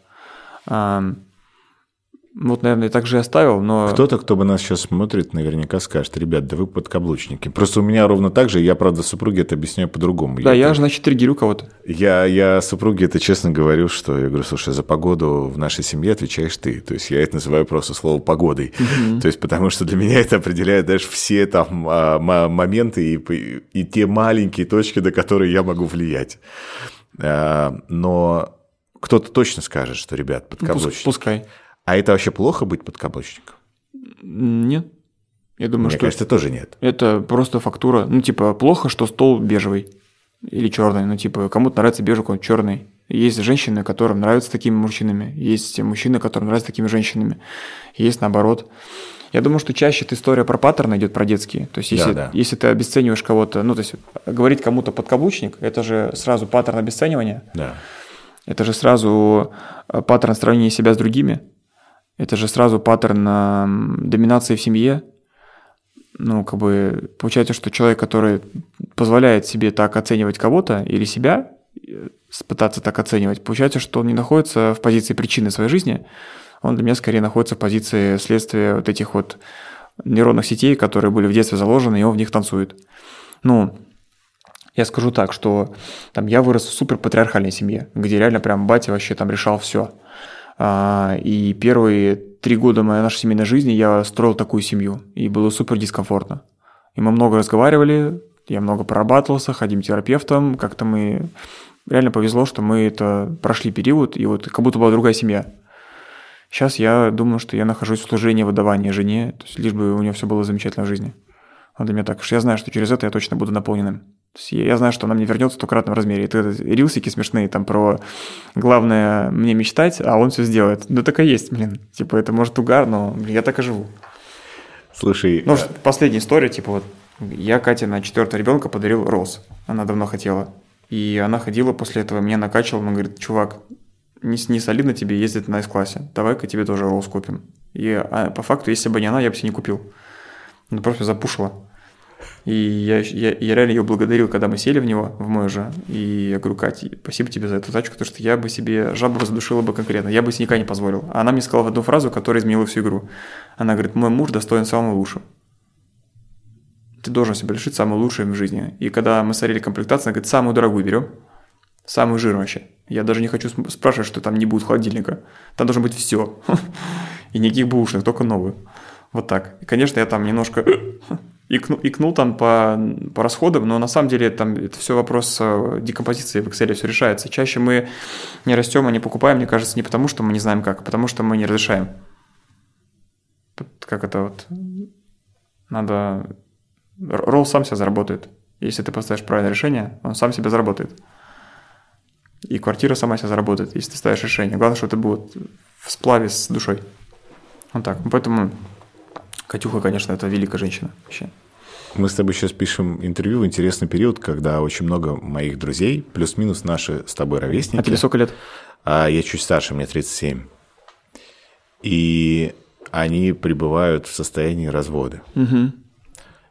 Вот, наверное, так же и оставил, но... Кто-то, кто бы нас сейчас смотрит, наверняка скажет, ребят, да вы подкаблучники. Просто у меня ровно так же, я, правда, супруге это объясняю по-другому. Да, я же, значит, триггерю кого-то. Я супруге это честно говорю, что я говорю, слушай, за погоду в нашей семье отвечаешь ты. То есть я это называю просто слово «погодой». То есть потому что для меня это определяет даже все там моменты и те маленькие точки, до которых я могу влиять. Но кто-то точно скажет, что, ребят, подкаблучники. Пускай. А это вообще плохо быть подкаблучником? Нет. Я думаю, мне что кажется, тоже нет. Это просто фактура. Ну, типа, плохо, что стол бежевый или черный. Ну, типа, кому-то нравится бежевый, кому-то черный. Есть женщины, которым нравятся такими мужчинами. Есть мужчины, которым нравятся такими женщинами. Есть наоборот. Я думаю, что чаще эта история про паттерны идет, про детские. То есть, если, если ты обесцениваешь кого-то, ну, то есть, говорить кому-то подкаблучник, это же сразу паттерн обесценивания. Да. Это же сразу паттерн сравнения себя с другими. Это же сразу паттерн доминации в семье. Ну, как бы, получается, что человек, который позволяет себе так оценивать кого-то или себя, пытаться так оценивать, получается, что он не находится в позиции причины своей жизни, он для меня скорее находится в позиции следствия вот этих вот нейронных сетей, которые были в детстве заложены, и он в них танцует. Ну, я скажу так, что там, я вырос в суперпатриархальной семье, где реально прям батя вообще там решал все. И первые 3 года моей нашей семейной жизни я строил такую семью, и было супер дискомфортно. И мы много разговаривали, я много прорабатывался, ходим к терапевтам, как-то мы... Реально повезло, что мы это прошли период, и вот как будто была другая семья. Сейчас я думаю, что я нахожусь в служении, в отдавании жене, то есть лишь бы у нее все было замечательно в жизни. Но для меня так, что я знаю, что через это я точно буду наполненным. Я знаю, что она мне вернется в 100-кратном размере. Это рилсики смешные там про «главное мне мечтать, а он все сделает». Да так и есть, блин. Типа это может угар, но блин, я так и живу. Слушай... Ну, последняя история, типа вот я Кате на 4-го ребенка подарил роз. Она давно хотела. И она ходила после этого, меня накачивала, она говорит: чувак, не солидно тебе ездить на С-классе, давай-ка тебе тоже роз купим. И по факту, если бы не она, я бы себе не купил. Она просто запушила. И я реально ее благодарил, когда мы сели в него, в мой же. И я говорю: Катя, спасибо тебе за эту тачку, потому что я бы себе жабу задушила бы конкретно, я бы синяка не позволил. А она мне сказала одну фразу, которая изменила всю игру. Она говорит: мой муж достоин самого лучшего. Ты должен себя лишить самого лучшего в жизни. И когда мы сорили комплектацию, она говорит: самую дорогую берем, самую жирную вообще. Я даже не хочу спрашивать, что там не будет холодильника. Там должно быть все. И никаких бушных, только новую. Вот так. И, конечно, я там немножко... икнул там по расходам, но на самом деле там это все вопрос декомпозиции в Excel, все решается. Чаще мы не растем и не покупаем, мне кажется, не потому, что мы не знаем как, а потому, что мы не разрешаем. Как это вот? Надо... Ролл сам себя заработает. Если ты поставишь правильное решение, он сам себя заработает. И квартира сама себя заработает, если ты ставишь решение. Главное, что это будет в сплаве с душой. Вот так. Поэтому... Катюха, конечно, это великая женщина вообще. Мы с тобой сейчас пишем интервью в интересный период, когда очень много моих друзей, плюс-минус наши с тобой ровесники. А тебе сколько лет? Я чуть старше, мне 37. И они пребывают в состоянии развода. Угу.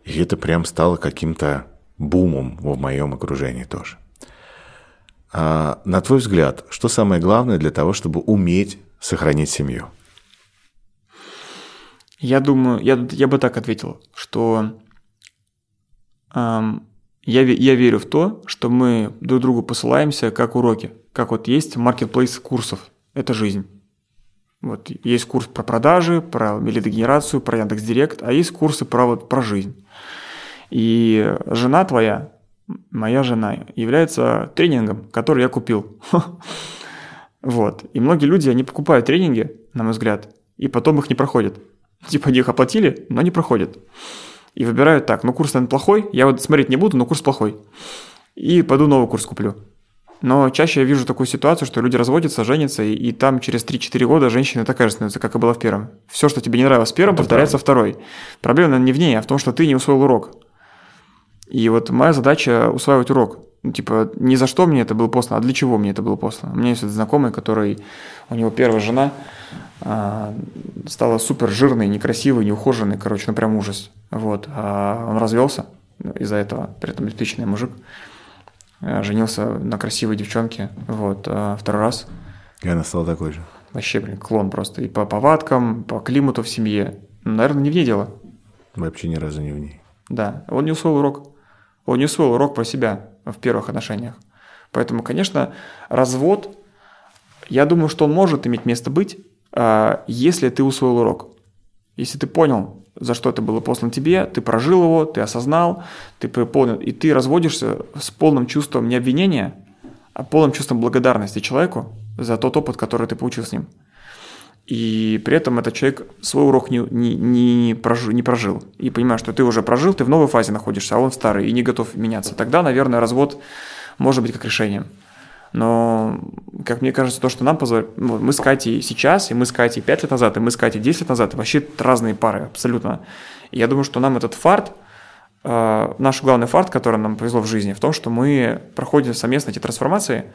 И это прям стало каким-то бумом в моем окружении тоже. На твой взгляд, что самое главное для того, чтобы уметь сохранить семью? Я думаю, я бы так ответил, что я верю в то, что мы друг другу посылаемся как уроки, как вот есть маркетплейс курсов, это жизнь. Вот есть курс про продажи, про лидогенерацию, про Яндекс.Директ, а есть курсы про жизнь. И жена твоя, моя жена, является тренингом, который я купил. Вот. И многие люди, они покупают тренинги, на мой взгляд, и потом их не проходят. Типа они их оплатили, но не проходят. И выбирают так, ну курс, наверное, плохой, я вот смотреть не буду, но курс плохой. И пойду новый курс куплю. Но чаще я вижу такую ситуацию, что люди разводятся, женятся, и там через 3-4 года женщина такая же становится, как и была в первом. Все, что тебе не нравилось в первом, повторяется во второй. Проблема, наверное, не в ней, а в том, что ты не усвоил урок. И вот моя задача – усваивать урок. Ну, типа, не за что мне это было постно, а для чего мне это было постно. У меня есть знакомый, который, у него первая жена стала супер жирной, некрасивой, неухоженной, короче, ну прям ужас. Вот. А он развелся из-за этого, при этом обеспеченный мужик. Женился на красивой девчонке, вот, 2-й раз. И она стала такой же. Вообще, блин, клон просто. И по повадкам, по климату в семье. Наверное, не в ней дело. Вообще ни разу не в ней. Да, он не усвоил урок. Он не усвоил урок про себя в первых отношениях. Поэтому, конечно, развод, я думаю, что он может иметь место быть, если ты усвоил урок. Если ты понял, за что это было послано тебе, ты прожил его, ты осознал, ты понял, и ты разводишься с полным чувством не обвинения, а полным чувством благодарности человеку за тот опыт, который ты получил с ним. И при этом этот человек свой урок не прожил. И понимаешь, что ты уже прожил, ты в новой фазе находишься, а он в старой и не готов меняться. Тогда, наверное, развод может быть как решением. Но, как мне кажется, то, что нам позволяет... Мы с Катей сейчас, и мы с Катей 5 лет назад, и мы с Катей 10 лет назад. Вообще разные пары, абсолютно. И я думаю, что нам этот фарт, наш главный фарт, который нам повезло в жизни, в том, что мы проходим совместно эти трансформации,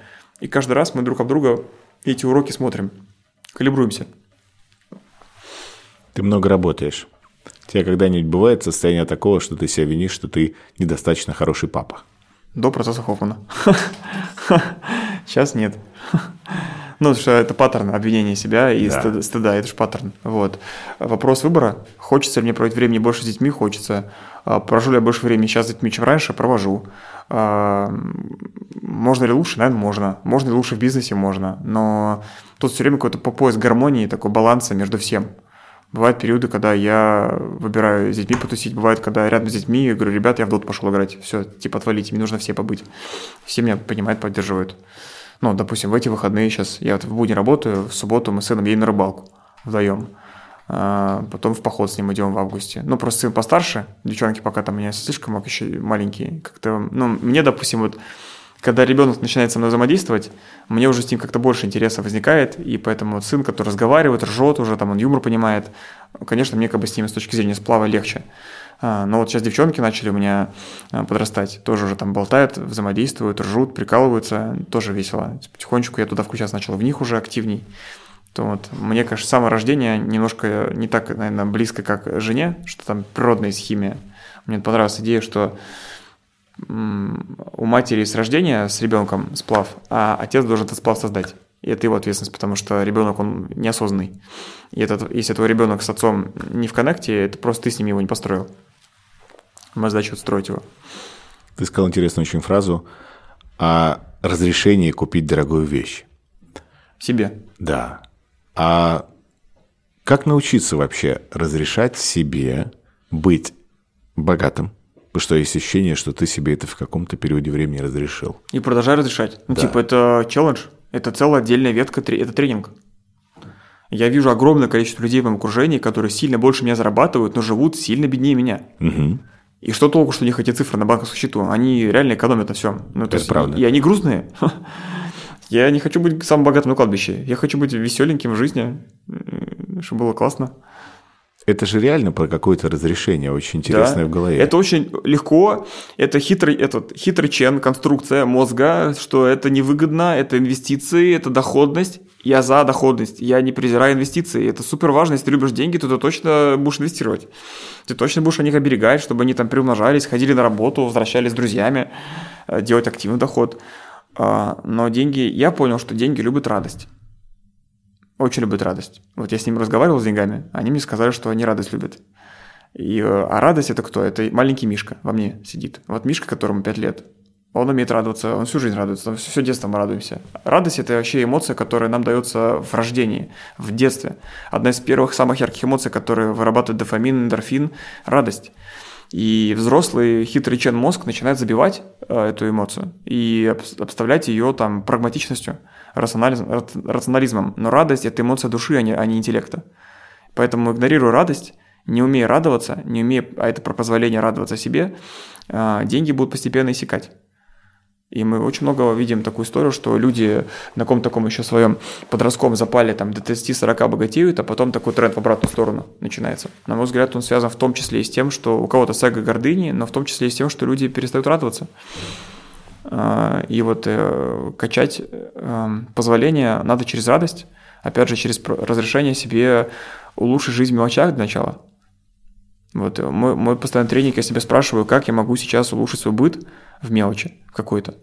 и каждый раз мы друг об друга эти уроки смотрим, калибруемся. Ты много работаешь. У тебя когда-нибудь бывает состояние такого, что ты себя винишь, что ты недостаточно хороший папа? До процесса Хоффмана. Сейчас нет. Ну, потому что это паттерн обвинения себя и стыда, это же паттерн. Вот. Вопрос выбора. Хочется ли мне проводить времени больше с детьми? Хочется. Прожу ли я больше времени сейчас с детьми, чем раньше? Провожу. Можно ли лучше? Наверное, можно. Можно ли лучше в бизнесе? Можно. Но тут все время какой-то поиск гармонии, такой баланса между всем. Бывают периоды, когда я выбираю с детьми потусить, бывает, когда рядом с детьми говорю: ребят, я в доту пошел играть, все, типа отвалите, мне нужно все побыть. Все меня понимают, поддерживают. Ну, допустим, в эти выходные сейчас, я вот в будни работаю, в субботу мы с сыном едем на рыбалку вдвоем, потом в поход с ним идем в августе. Ну, просто сын постарше, девчонки пока там у меня слишком еще маленькие, как-то, ну, мне, допустим, вот, когда ребенок начинает со мной взаимодействовать, мне уже с ним как-то больше интереса возникает, и поэтому сын, который разговаривает, ржет уже, там он юмор понимает, конечно, мне как бы с ним с точки зрения сплава легче. Но вот сейчас девчонки начали у меня подрастать, тоже уже там болтают, взаимодействуют, ржут, прикалываются, тоже весело. Потихонечку я туда включаться начал, в них уже активней. То вот, мне, конечно, само рождение немножко не так, наверное, близко, как жене, что там природная схимия. Мне понравилась идея, что у матери с рождения с ребенком сплав, а отец должен этот сплав создать. И это его ответственность, потому что ребенок, он неосознанный. И этот, если твой ребенок с отцом не в коннекте, это просто ты с ним его не построил. Моя задача отстроить его. Ты сказал интересную очень фразу о разрешении купить дорогую вещь. Себе. Да. А как научиться вообще разрешать себе быть богатым? Потому что есть ощущение, что ты себе это в каком-то периоде времени разрешил. И продолжай разрешать. Ну, да. Типа, это челлендж, это целая отдельная ветка, это тренинг. Я вижу огромное количество людей в моем окружении, которые сильно больше меня зарабатывают, но живут сильно беднее меня. Угу. И что толку, что у них эти цифры на банковском счету? Они реально экономят на всем. Ну, это правда. И они грустные. Я не хочу быть самым богатым на кладбище. Я хочу быть веселеньким в жизни, чтобы было классно. Это же реально про какое-то разрешение очень интересное, да, в голове. Это очень легко, это хитрый чен, конструкция мозга, что это невыгодно, это инвестиции, это доходность. Я за доходность, я не презираю инвестиции. Это супер важно, если ты любишь деньги, то ты точно будешь инвестировать. Ты точно будешь о них оберегать, чтобы они там приумножались, ходили на работу, возвращались с друзьями, делать активный доход. Но деньги, я понял, что деньги любят радость. Очень любят радость. Вот я с ними разговаривал с деньгами, они мне сказали, что они радость любят. А радость – это кто? Это маленький Мишка во мне сидит. Вот Мишка, которому 5 лет, он умеет радоваться, он всю жизнь радуется, он все детство мы радуемся. Радость – это вообще эмоция, которая нам дается в рождении, в детстве. Одна из первых самых ярких эмоций, которые вырабатывают дофамин, эндорфин – радость. И взрослый хитрый чен мозг начинает забивать эту эмоцию и обставлять ее там прагматичностью, рационализмом. Но радость – это эмоция души, а не интеллекта. Поэтому, игнорируя радость, не умея радоваться, а это про позволение радоваться себе, деньги будут постепенно иссякать. И мы очень много видим такую историю, что люди на каком-то таком еще своем подростковом запале там, до 30-40 богатеют, а потом такой тренд в обратную сторону начинается. На мой взгляд, он связан в том числе и с тем, что у кого-то с эго-гордыни, но в том числе и с тем, что люди перестают радоваться. И вот качать позволение надо через радость, опять же, через разрешение себе улучшить жизнь в мелочах для начала. Вот мой постоянный тренинг, я себя спрашиваю, как я могу сейчас улучшить свой быт в мелочи какой-то.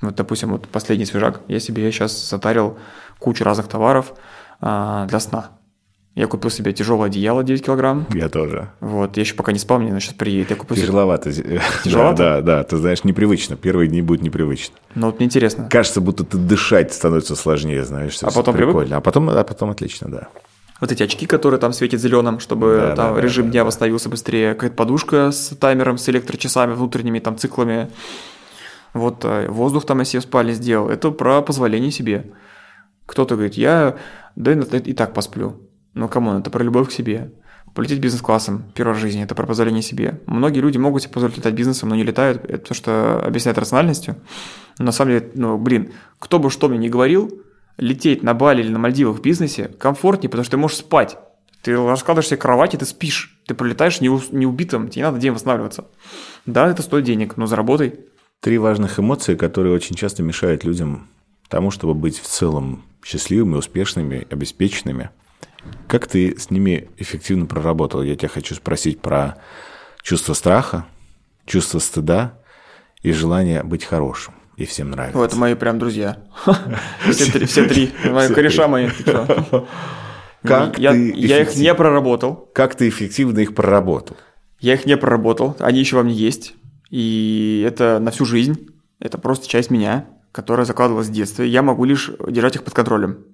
Вот, допустим, вот последний свежак. Я сейчас затарил кучу разных товаров для сна. Я купил себе тяжелое одеяло 9 килограмм. Я тоже. Вот, я еще пока не спал, мне оно сейчас приедет. Я купил тяжеловато. Тяжеловато? Да, ты знаешь, непривычно. Первые дни будет непривычно. Ну вот мне интересно. Кажется, будто ты дышать становится сложнее, знаешь. А потом прикольно. А потом отлично, да. Вот эти очки, которые там светят зеленым, чтобы режим дня восстановился быстрее. Какая-то подушка с таймером, с электрочасами внутренними там циклами. Вот воздух там я себе в спальне сделал. Это про позволение себе. Кто-то говорит, я и так посплю. Ну, камон, это про любовь к себе. Полететь бизнес-классом первый раз в жизни – это про позволение себе. Многие люди могут себе позволить летать бизнесом, но не летают, это потому что объясняют рациональностью. Но на самом деле, ну, блин, кто бы что мне ни говорил, лететь на Бали или на Мальдивах в бизнесе комфортнее, потому что ты можешь спать. Ты раскладываешь себе кровать, и ты спишь. Ты пролетаешь неубитым, тебе не надо день восстанавливаться. Да, это стоит денег, но заработай. Три важных эмоции, которые очень часто мешают людям тому, чтобы быть в целом счастливыми, успешными, обеспеченными. Как ты с ними эффективно проработал? Я тебя хочу спросить про чувство страха, чувство стыда и желание быть хорошим и всем нравиться. Вот мои прям друзья. Все три. Мои кореша мои. Я их не проработал. Как ты эффективно их проработал? Я их не проработал. Они еще во мне есть. И это на всю жизнь. Это просто часть меня, которая закладывалась в детстве. Я могу лишь держать их под контролем.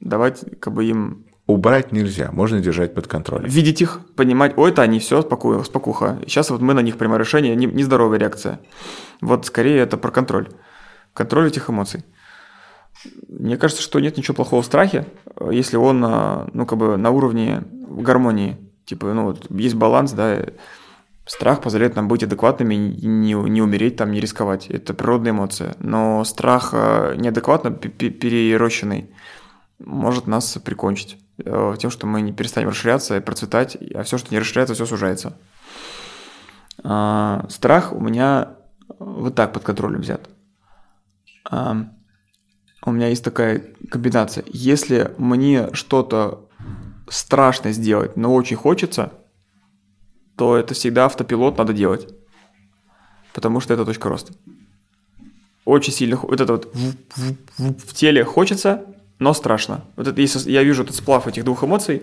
Давать как бы им... Убрать нельзя, можно держать под контролем. Видеть их, понимать, о, это они, все, спокуха. Сейчас вот мы на них принимаем решение, нездоровая реакция. Вот скорее это про контроль. Контроль этих эмоций. Мне кажется, что нет ничего плохого в страхе, если он, ну, как бы на уровне гармонии. Типа, ну, вот есть баланс, да. Страх позволяет нам быть адекватными, не умереть там, не рисковать. Это природная эмоция. Но страх неадекватно перерощенный может нас прикончить тем, что мы не перестанем расширяться и процветать, а все, что не расширяется, все сужается. Страх у меня вот так под контролем взят. У меня есть такая комбинация. Если мне что-то страшно сделать, но очень хочется, то это всегда автопилот надо делать, потому что это точка роста. Очень сильно вот это вот в теле хочется, но страшно. Вот это, если я вижу этот сплав этих двух эмоций,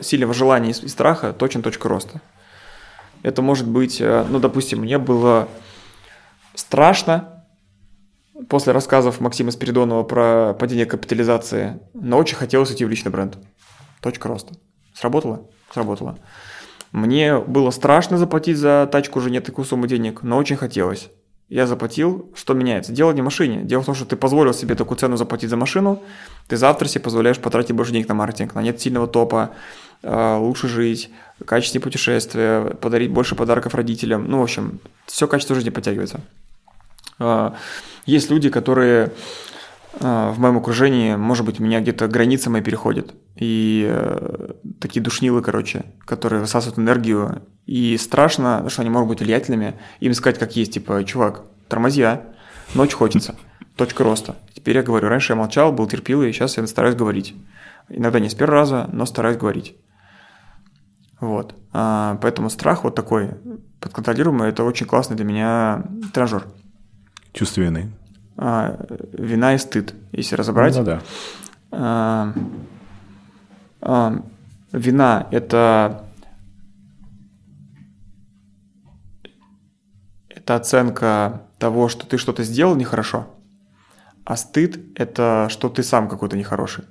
сильного желания и страха, точен точка роста. Это может быть, ну, допустим, мне было страшно после рассказов Максима Спиридонова про падение капитализации, но очень хотелось идти в личный бренд. Точка роста. Сработало? Сработало. Мне было страшно заплатить за тачку уже нет такую сумму денег, но очень хотелось. Я заплатил, что меняется? Дело не в машине. Дело в том, что ты позволил себе такую цену заплатить за машину, ты завтра себе позволяешь потратить больше денег на маркетинг, на нет сильного топа, лучше жить, качественные путешествия, подарить больше подарков родителям. Ну, в общем, все качество жизни подтягивается. Есть люди, которые в моем окружении, может быть, у меня где-то граница моя переходит. И такие душнилы, короче, которые высасывают энергию. И страшно, что они могут быть влиятельными. Им сказать, как есть, типа, чувак, тормози, а? Ночь хочется. Точка роста. Теперь я говорю. Раньше я молчал, был терпилой, и сейчас я стараюсь говорить. Иногда не с первого раза, но стараюсь говорить. Вот. Поэтому страх вот такой, подконтролируемый, это очень классный для меня тренажер. Чувство вины. Вина и стыд, если разобрать. Ну, да. Вина – это оценка того, что ты что-то сделал нехорошо, а стыд – это что ты сам какой-то нехороший.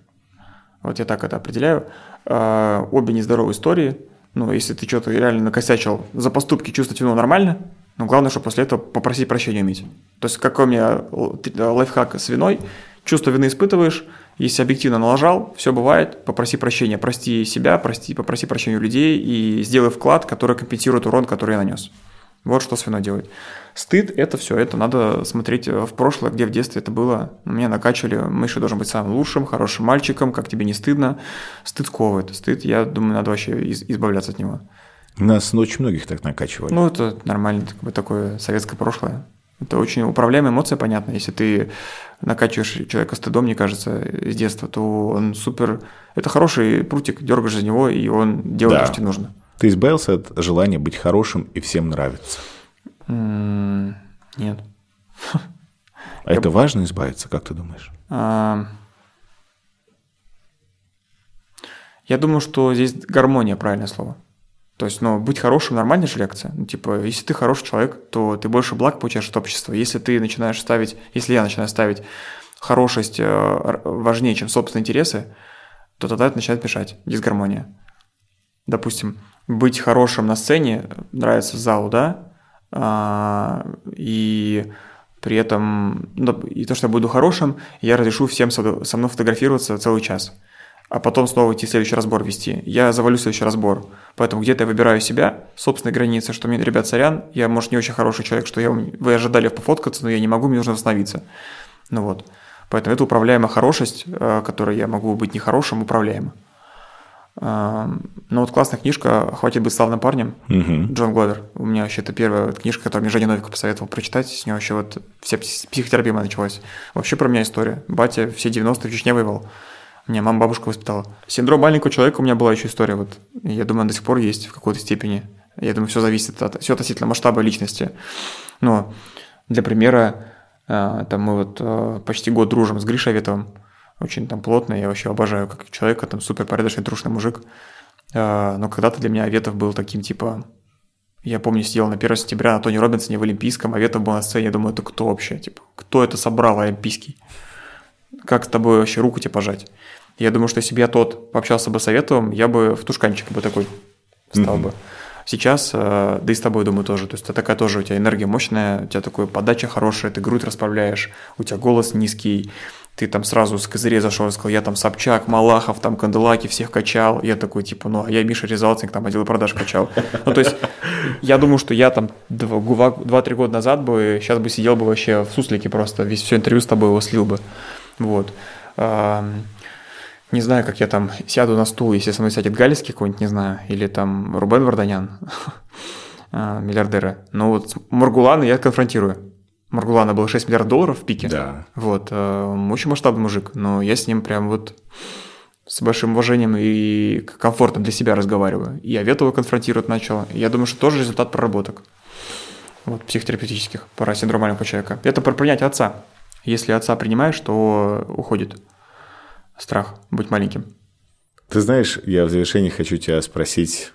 Вот я так это определяю. Обе нездоровые истории. Ну, если ты что-то реально накосячил, за поступки чувствовать вину нормально. Но главное, что после этого попросить прощения уметь. То есть, какой у меня лайфхак с виной? Чувство вины испытываешь, если объективно налажал, все бывает, попроси прощения. Прости себя, попроси прощения у людей и сделай вклад, который компенсирует урон, который я нанес. Вот что с виной делает. Стыд – это все, это надо смотреть в прошлое, где в детстве это было. Меня накачивали, Миша должен быть самым лучшим, хорошим мальчиком, как тебе не стыдно. Стыд сковывает. Стыд, я думаю, надо вообще избавляться от него. Нас очень многих так накачивали. Ну, это нормально, такое советское прошлое. Это очень управляемая эмоция, понятно. Если ты накачиваешь человека стыдом, мне кажется, с детства, то он супер... Это хороший прутик, дергаешь за него, и он делает, да, то, что тебе нужно. Ты избавился от желания быть хорошим и всем нравиться? Нет. А это важно избавиться, как ты думаешь? Я думаю, что здесь гармония, правильное слово. То есть, ну, быть хорошим – нормальная же реакция. Ну, типа, если ты хороший человек, то ты больше благ получаешь от общества. Если ты начинаешь ставить, если я начинаю ставить хорошесть важнее, чем собственные интересы, то тогда это начинает мешать, дисгармония. Допустим, быть хорошим на сцене нравится залу, да, и при этом, и то, что я буду хорошим, я разрешу всем со мной фотографироваться целый час. а потом снова идти следующий разбор вести. Я завалю следующий разбор. Поэтому где-то я выбираю себя, собственные границы, что мне, ребят, сорян, я, может, не очень хороший человек, что вы ожидали пофоткаться, но я не могу, мне нужно восстановиться. Ну вот. Поэтому это управляемая хорошесть, которой я могу быть нехорошим, управляема. Но вот классная книжка «Хватит быть славным парнем», Джон Гловер. У меня вообще это первая книжка, которую мне Женя Новиков посоветовал прочитать. С нее вообще вот вся психотерапия началась. Вообще про меня история. Батя все 90-е в Чечне воевал. Меня мама, бабушка воспитала. Синдром маленького человека у меня была еще история. Вот. Я думаю, она до сих пор есть в какой-то степени. Я думаю, все зависит от... Все относительно масштаба личности. Но для примера, там мы вот почти год дружим с Гришей Аветовым. Очень там плотно. Я вообще обожаю как человека, там супер порядочный, трушный мужик. Но когда-то для меня Аветов был таким, типа... Я помню, сидел на 1 сентября на Тони Робинсоне в Олимпийском. Аветов был на сцене. Я думаю, это кто вообще? Типа, кто это собрал, Олимпийский? Как с тобой вообще руку тебе пожать? Я думаю, что если бы я тот пообщался бы с Аветовым, я бы в тушканчик бы такой стал бы. Сейчас, да и с тобой, думаю, тоже. То есть ты такая тоже, у тебя энергия мощная, у тебя такая подача хорошая, ты грудь расправляешь, у тебя голос низкий, ты там сразу с козырей зашел и сказал, я там Собчак, Малахов, там Канделаки всех качал. Я такой, типа, ну, а я Миша Resulting, там отдел продаж качал. Ну, то есть я думаю, что я там 2-3 года назад бы, сейчас бы сидел бы вообще в суслике просто, весь все интервью с тобой его слил бы. Вот. Не знаю, как я там сяду на стул, если со мной сядет Галицкий какой-нибудь, не знаю, или там Рубен Варданян, миллиардеры. Но вот Маргулана я конфронтирую. Маргулана было $6 миллиардов в пике. Да. Вот. Очень масштабный мужик, но я с ним прям вот с большим уважением и комфортом для себя разговариваю. И Аветова конфронтировать начала. Я думаю, что тоже результат проработок вот, психотерапевтических пара синдрома маленького человека. Это про принятие отца. Если отца принимаешь, то уходит страх быть маленьким. Ты знаешь, я в завершении хочу тебя спросить,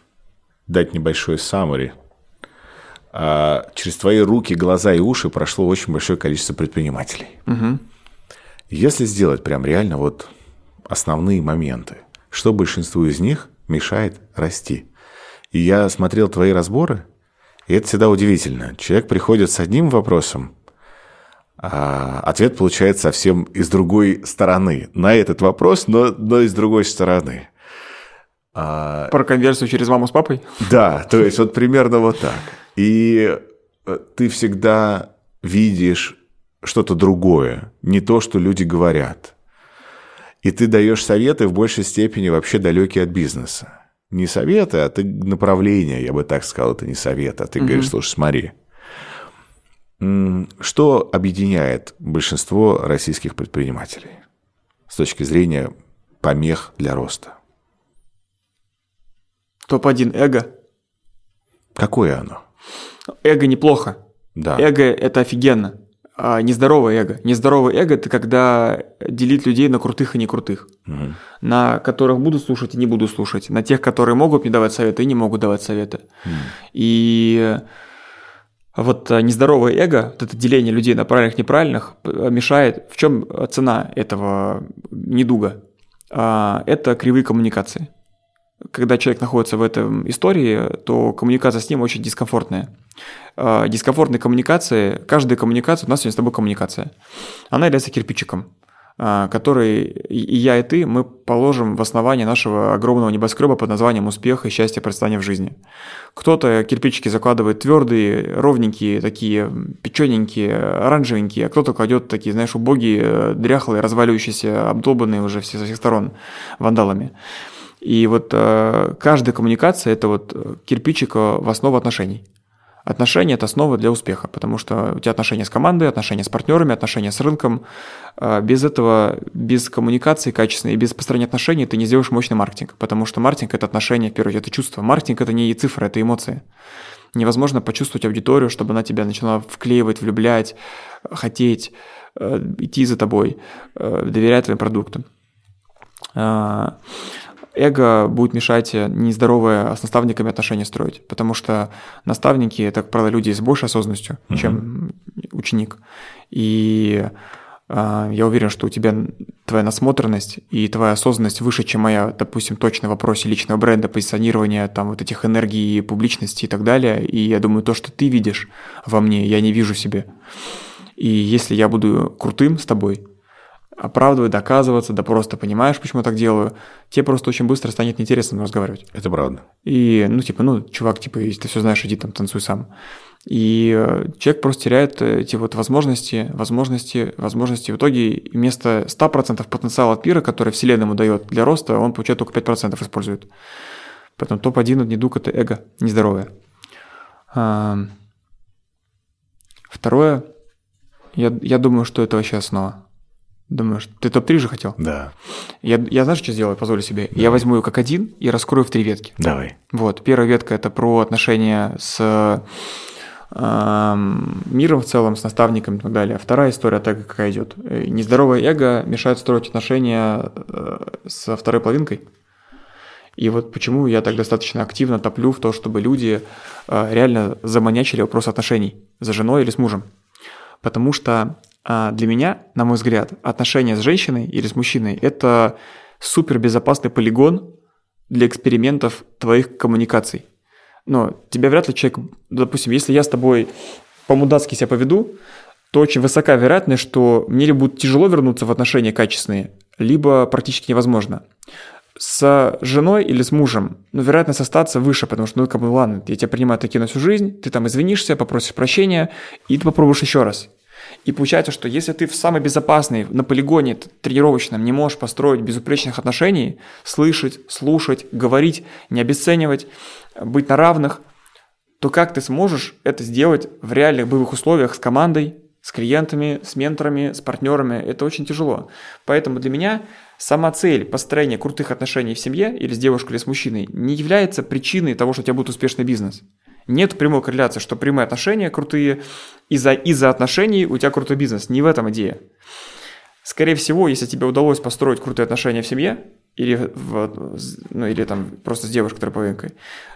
дать небольшой summary. Через твои руки, глаза и уши прошло очень большое количество предпринимателей. Угу. Если сделать прям реально вот основные моменты, что большинству из них мешает расти? И я смотрел твои разборы, и это всегда удивительно. Человек приходит с одним вопросом, ответ получается совсем из другой стороны. На этот вопрос, но из другой стороны. Про конверсию через маму с папой? Да, то есть вот примерно вот так. И ты всегда видишь что-то другое, не то, что люди говорят. И ты даешь советы в большей степени вообще далекие от бизнеса. Не советы, а ты направление, я бы так сказал, это не совет, а ты говоришь, слушай, смотри. Что объединяет большинство российских предпринимателей с точки зрения помех для роста? Топ-1 – эго. Какое оно? Эго неплохо. Да. Эго – это офигенно. А нездоровое эго. Нездоровое эго – это когда делить людей на крутых и некрутых. Угу. На которых буду слушать и не буду слушать. На тех, которые могут мне давать советы и не могут давать советы. Угу. И... Вот нездоровое эго, вот это деление людей на правильных и неправильных мешает. В чем цена этого недуга? Это кривые коммуникации. Когда человек находится в этой истории, то коммуникация с ним очень дискомфортная. Дискомфортные коммуникации, каждая коммуникация, у нас сегодня с тобой коммуникация, она является кирпичиком, который и я, и ты, мы положим в основание нашего огромного небоскреба под названием «Успех и счастье процветания в жизни». Кто-то кирпичики закладывает твердые, ровненькие, такие печененькие, оранжевенькие, а кто-то кладет такие, знаешь, убогие, дряхлые, разваливающиеся, обдолбанные уже со всех сторон вандалами. И вот каждая коммуникация – это вот кирпичик в основу отношений. Отношения – это основа для успеха, потому что у тебя отношения с командой, отношения с партнерами, отношения с рынком. Без этого, без коммуникации качественной и без построения отношений ты не сделаешь мощный маркетинг, потому что маркетинг – это отношения, в первую очередь, это чувство. Маркетинг – это не цифры, это эмоции. Невозможно почувствовать аудиторию, чтобы она тебя начала вклеивать, влюблять, хотеть, идти за тобой, доверять твоим продуктам. Эго будет мешать нездоровое, а с наставниками отношения строить, потому что наставники – это, как правило, люди с большей осознанностью, чем ученик. И я уверен, что у тебя твоя насмотренность и твоя осознанность выше, чем моя, допустим, точно в вопросе личного бренда, позиционирования, там, вот этих энергий, публичности и так далее. И я думаю, то, что ты видишь во мне, я не вижу в себе. И если я буду крутым с тобой, оправдывать, доказываться, да просто понимаешь, почему я так делаю, тебе просто очень быстро станет неинтересно разговаривать. Это правда. И, чувак, если ты все знаешь, иди там танцуй сам. И человек просто теряет эти вот возможности. В итоге вместо 100% потенциала от пира, который вселенная ему дает для роста, он получает только 5% использует. Поэтому топ-1 недуг – это эго нездоровое. Второе, я думаю, что это вообще основа. Думаешь, ты топ-3 же хотел? Да. Я знаешь, что сделаю? Позволю себе. Да. Я возьму ее как один и раскрою в 3 ветки. Давай. Вот. Первая ветка – это про отношения с миром в целом, с наставником и так далее. Вторая история такая, какая идет. Нездоровое эго мешает строить отношения со второй половинкой. И вот почему я так достаточно активно топлю в то, чтобы люди реально заманячили вопрос отношений за женой или с мужем. Потому что для меня, на мой взгляд, отношения с женщиной или с мужчиной – это супербезопасный полигон для экспериментов твоих коммуникаций. Но тебя вряд ли человек… Допустим, если я с тобой по-мудацки себя поведу, то очень высока вероятность, что мне либо будет тяжело вернуться в отношения качественные, либо практически невозможно. С женой или с мужем, вероятность остаться выше, потому что, ладно, я тебя принимаю такие на всю жизнь, ты там извинишься, попросишь прощения, и ты попробуешь еще раз. И получается, что если ты в самой безопасной, на полигоне тренировочном не можешь построить безупречных отношений, слышать, слушать, говорить, не обесценивать, быть на равных, то как ты сможешь это сделать в реальных боевых условиях с командой, с клиентами, с менторами, с партнерами? Это очень тяжело. Поэтому для меня сама цель построения крутых отношений в семье или с девушкой, или с мужчиной не является причиной того, что у тебя будет успешный бизнес. Нет прямой корреляции, что прямые отношения крутые, из-за отношений у тебя крутой бизнес. Не в этом идея. Скорее всего, если тебе удалось построить крутые отношения в семье или там просто с девушкой, которая половинкой,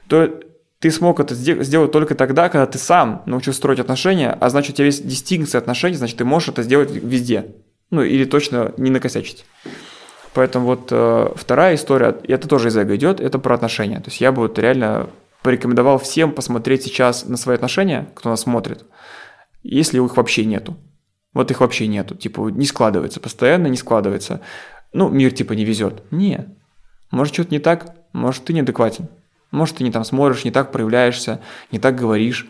то ты смог это сделать только тогда, когда ты сам научился строить отношения, а значит, у тебя есть дистинкция отношений, значит, ты можешь это сделать везде. Или точно не накосячить. Поэтому вторая история, это тоже из эго идет, это про отношения. То есть я бы реально порекомендовал всем посмотреть сейчас на свои отношения, кто нас смотрит, если их вообще нету. Вот их вообще нету. Не складывается, постоянно не складывается. Мир не везет. Нет. Может, что-то не так, может, ты неадекватен. Может, ты не там смотришь, не так проявляешься, не так говоришь,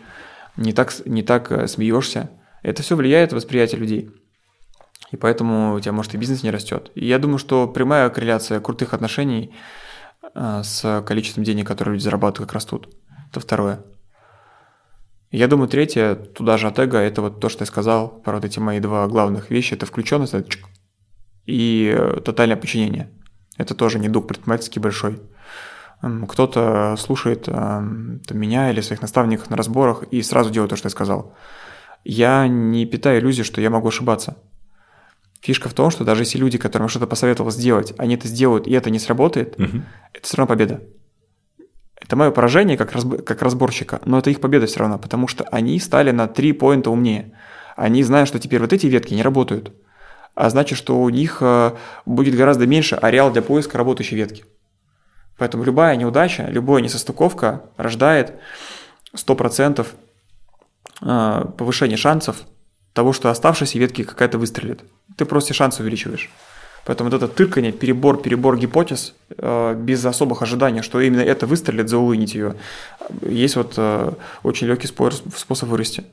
не так смеешься. Это все влияет на восприятие людей. И поэтому у тебя, может, и бизнес не растет. И я думаю, что прямая корреляция крутых отношений с количеством денег, которые люди зарабатывают, как растут. Это второе. Я думаю, третье, туда же от эго, это то, что я сказал, про эти мои два главных вещи. Это включенность и тотальное подчинение. Это тоже недуг предпринимательский большой. Кто-то слушает меня или своих наставников на разборах и сразу делает то, что я сказал. Я не питаю иллюзии, что я могу ошибаться. Фишка в том, что даже если люди, которым что-то посоветовал сделать, они это сделают, и это не сработает, это все равно победа. Это мое поражение как разборщика, но это их победа все равно, потому что они стали на 3 поинта умнее. Они знают, что теперь эти ветки не работают, а значит, что у них будет гораздо меньше ареал для поиска работающей ветки. Поэтому любая неудача, любая несостыковка рождает 100% повышение шансов того, что оставшиеся ветки какая-то выстрелит. Ты просто шансы увеличиваешь. Поэтому это тырканье, перебор гипотез, без особых ожиданий, что именно это выстрелит, заулынить ее, есть очень легкий способ вырасти.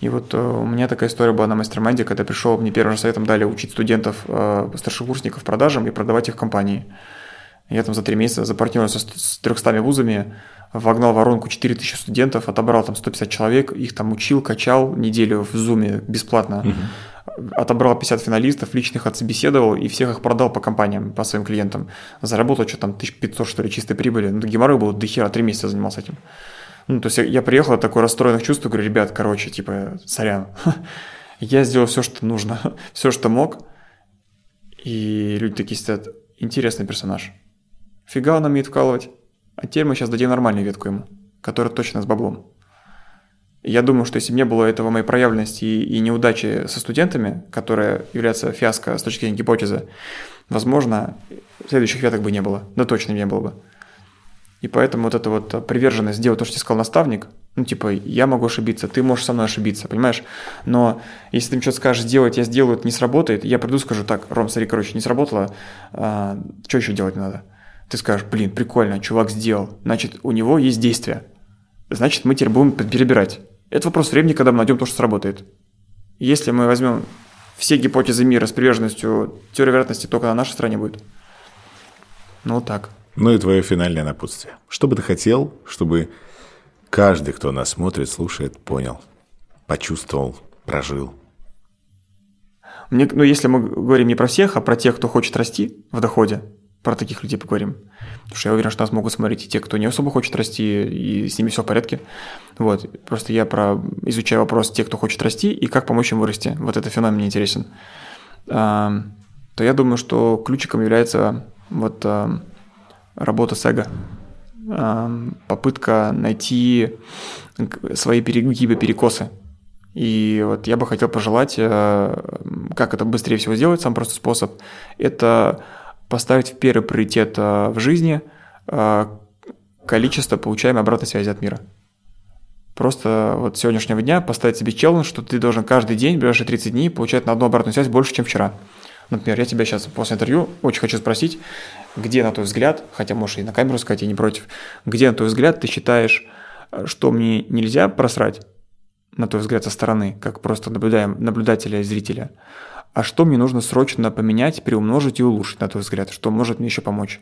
И у меня такая история была на мастер-майнде, когда пришел, мне первым же советом дали учить студентов, старшекурсников продажам и продавать их в компании. Я за 3 месяца запартнерился с 300 вузами, вогнал в воронку 4000 студентов, отобрал 150 человек, их учил, качал неделю в Zoom бесплатно, отобрал 50 финалистов, личных отсобеседовал и всех их продал по компаниям, по своим клиентам. Заработал 1500 что ли чистой прибыли. Геморрой был до хера, 3 месяца занимался этим. То есть я приехал от такой расстроенных чувств, говорю, ребят, сорян. Я сделал все, что нужно, все, что мог. И люди такие сидят, интересный персонаж. Фига он умеет вкалывать. А теперь мы сейчас дадим нормальную ветку ему, которая точно с баблом. Я думаю, что если бы не было этого моей проявленности и неудачи со студентами, которая является фиаско с точки зрения гипотезы, возможно, следующих веток бы не было. Да точно не было бы. И поэтому вот эта вот приверженность делать то, что тебе сказал наставник, ну, типа, я могу ошибиться, ты можешь со мной ошибиться, понимаешь? Но если ты мне что-то скажешь сделать, я сделаю, это не сработает, я приду и скажу, так, Ром, смотри, короче, не сработало, что еще делать надо? Ты скажешь, блин, прикольно, чувак сделал, значит, у него есть действие, значит, мы теперь будем перебирать. Это вопрос времени, когда мы найдем то, что сработает. Если мы возьмем все гипотезы мира с приверженностью, теория вероятности только на нашей стороне будет. Ну, вот так. Ну и твое финальное напутствие. Что бы ты хотел, чтобы каждый, кто нас смотрит, слушает, понял, почувствовал, прожил? Ну, если мы говорим не про всех, а про тех, кто хочет расти в доходе, про таких людей поговорим. Потому что я уверен, что нас могут смотреть и те, кто не особо хочет расти, и с ними все в порядке. Вот. Просто я изучаю вопрос тех, кто хочет расти, и как помочь им вырасти. Вот этот феномен мне интересен. То я думаю, что ключиком является вот... работа с эго, попытка найти свои перегибы, перекосы. И вот я бы хотел пожелать, как это быстрее всего сделать, самый простой способ, это поставить в первый приоритет в жизни количество получаемой обратной связи от мира. Просто вот с сегодняшнего дня поставить себе челлендж, что ты должен каждый день, в ближайшие 30 дней, получать на одну обратную связь больше, чем вчера. Например, я тебя сейчас после интервью очень хочу спросить, где, на твой взгляд, хотя можешь и на камеру сказать, я не против, где, на твой взгляд, ты считаешь, что мне нельзя просрать, на твой взгляд, со стороны, как просто наблюдателя и зрителя, а что мне нужно срочно поменять, приумножить и улучшить, на твой взгляд, что может мне еще помочь,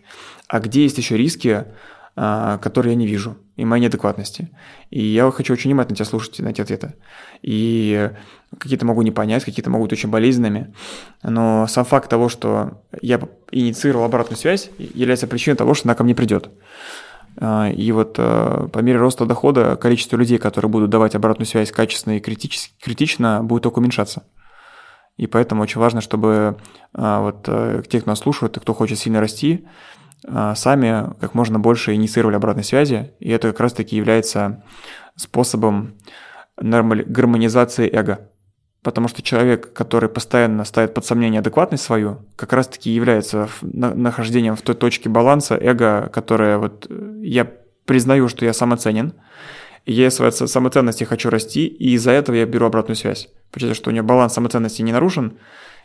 а где есть еще риски, которые я не вижу, и моей неадекватности. И я хочу очень внимательно тебя слушать, найти ответы. И какие-то могу не понять, какие-то могут быть очень болезненными. Но сам факт того, что я инициировал обратную связь, является причиной того, что она ко мне придет. И вот по мере роста дохода количество людей, которые будут давать обратную связь качественно и критично, будет только уменьшаться. И поэтому очень важно, чтобы вот те, кто нас слушают, и кто хочет сильно расти, сами как можно больше инициировали обратной связи, и это как раз-таки является способом гармонизации эго. Потому что человек, который постоянно ставит под сомнение адекватность свою, как раз-таки является нахождением в той точке баланса эго, которая вот я признаю, что я самоценен, я своей самоценности хочу расти, и из-за этого я беру обратную связь. Потому что у него баланс самоценности не нарушен,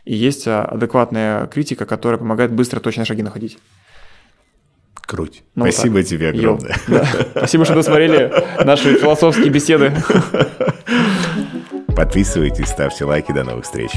и есть адекватная критика, которая помогает быстро точные шаги находить. Круть. Ну, спасибо так. Тебе огромное. Да. Спасибо, что досмотрели наши философские беседы. Подписывайтесь, ставьте лайки. До новых встреч.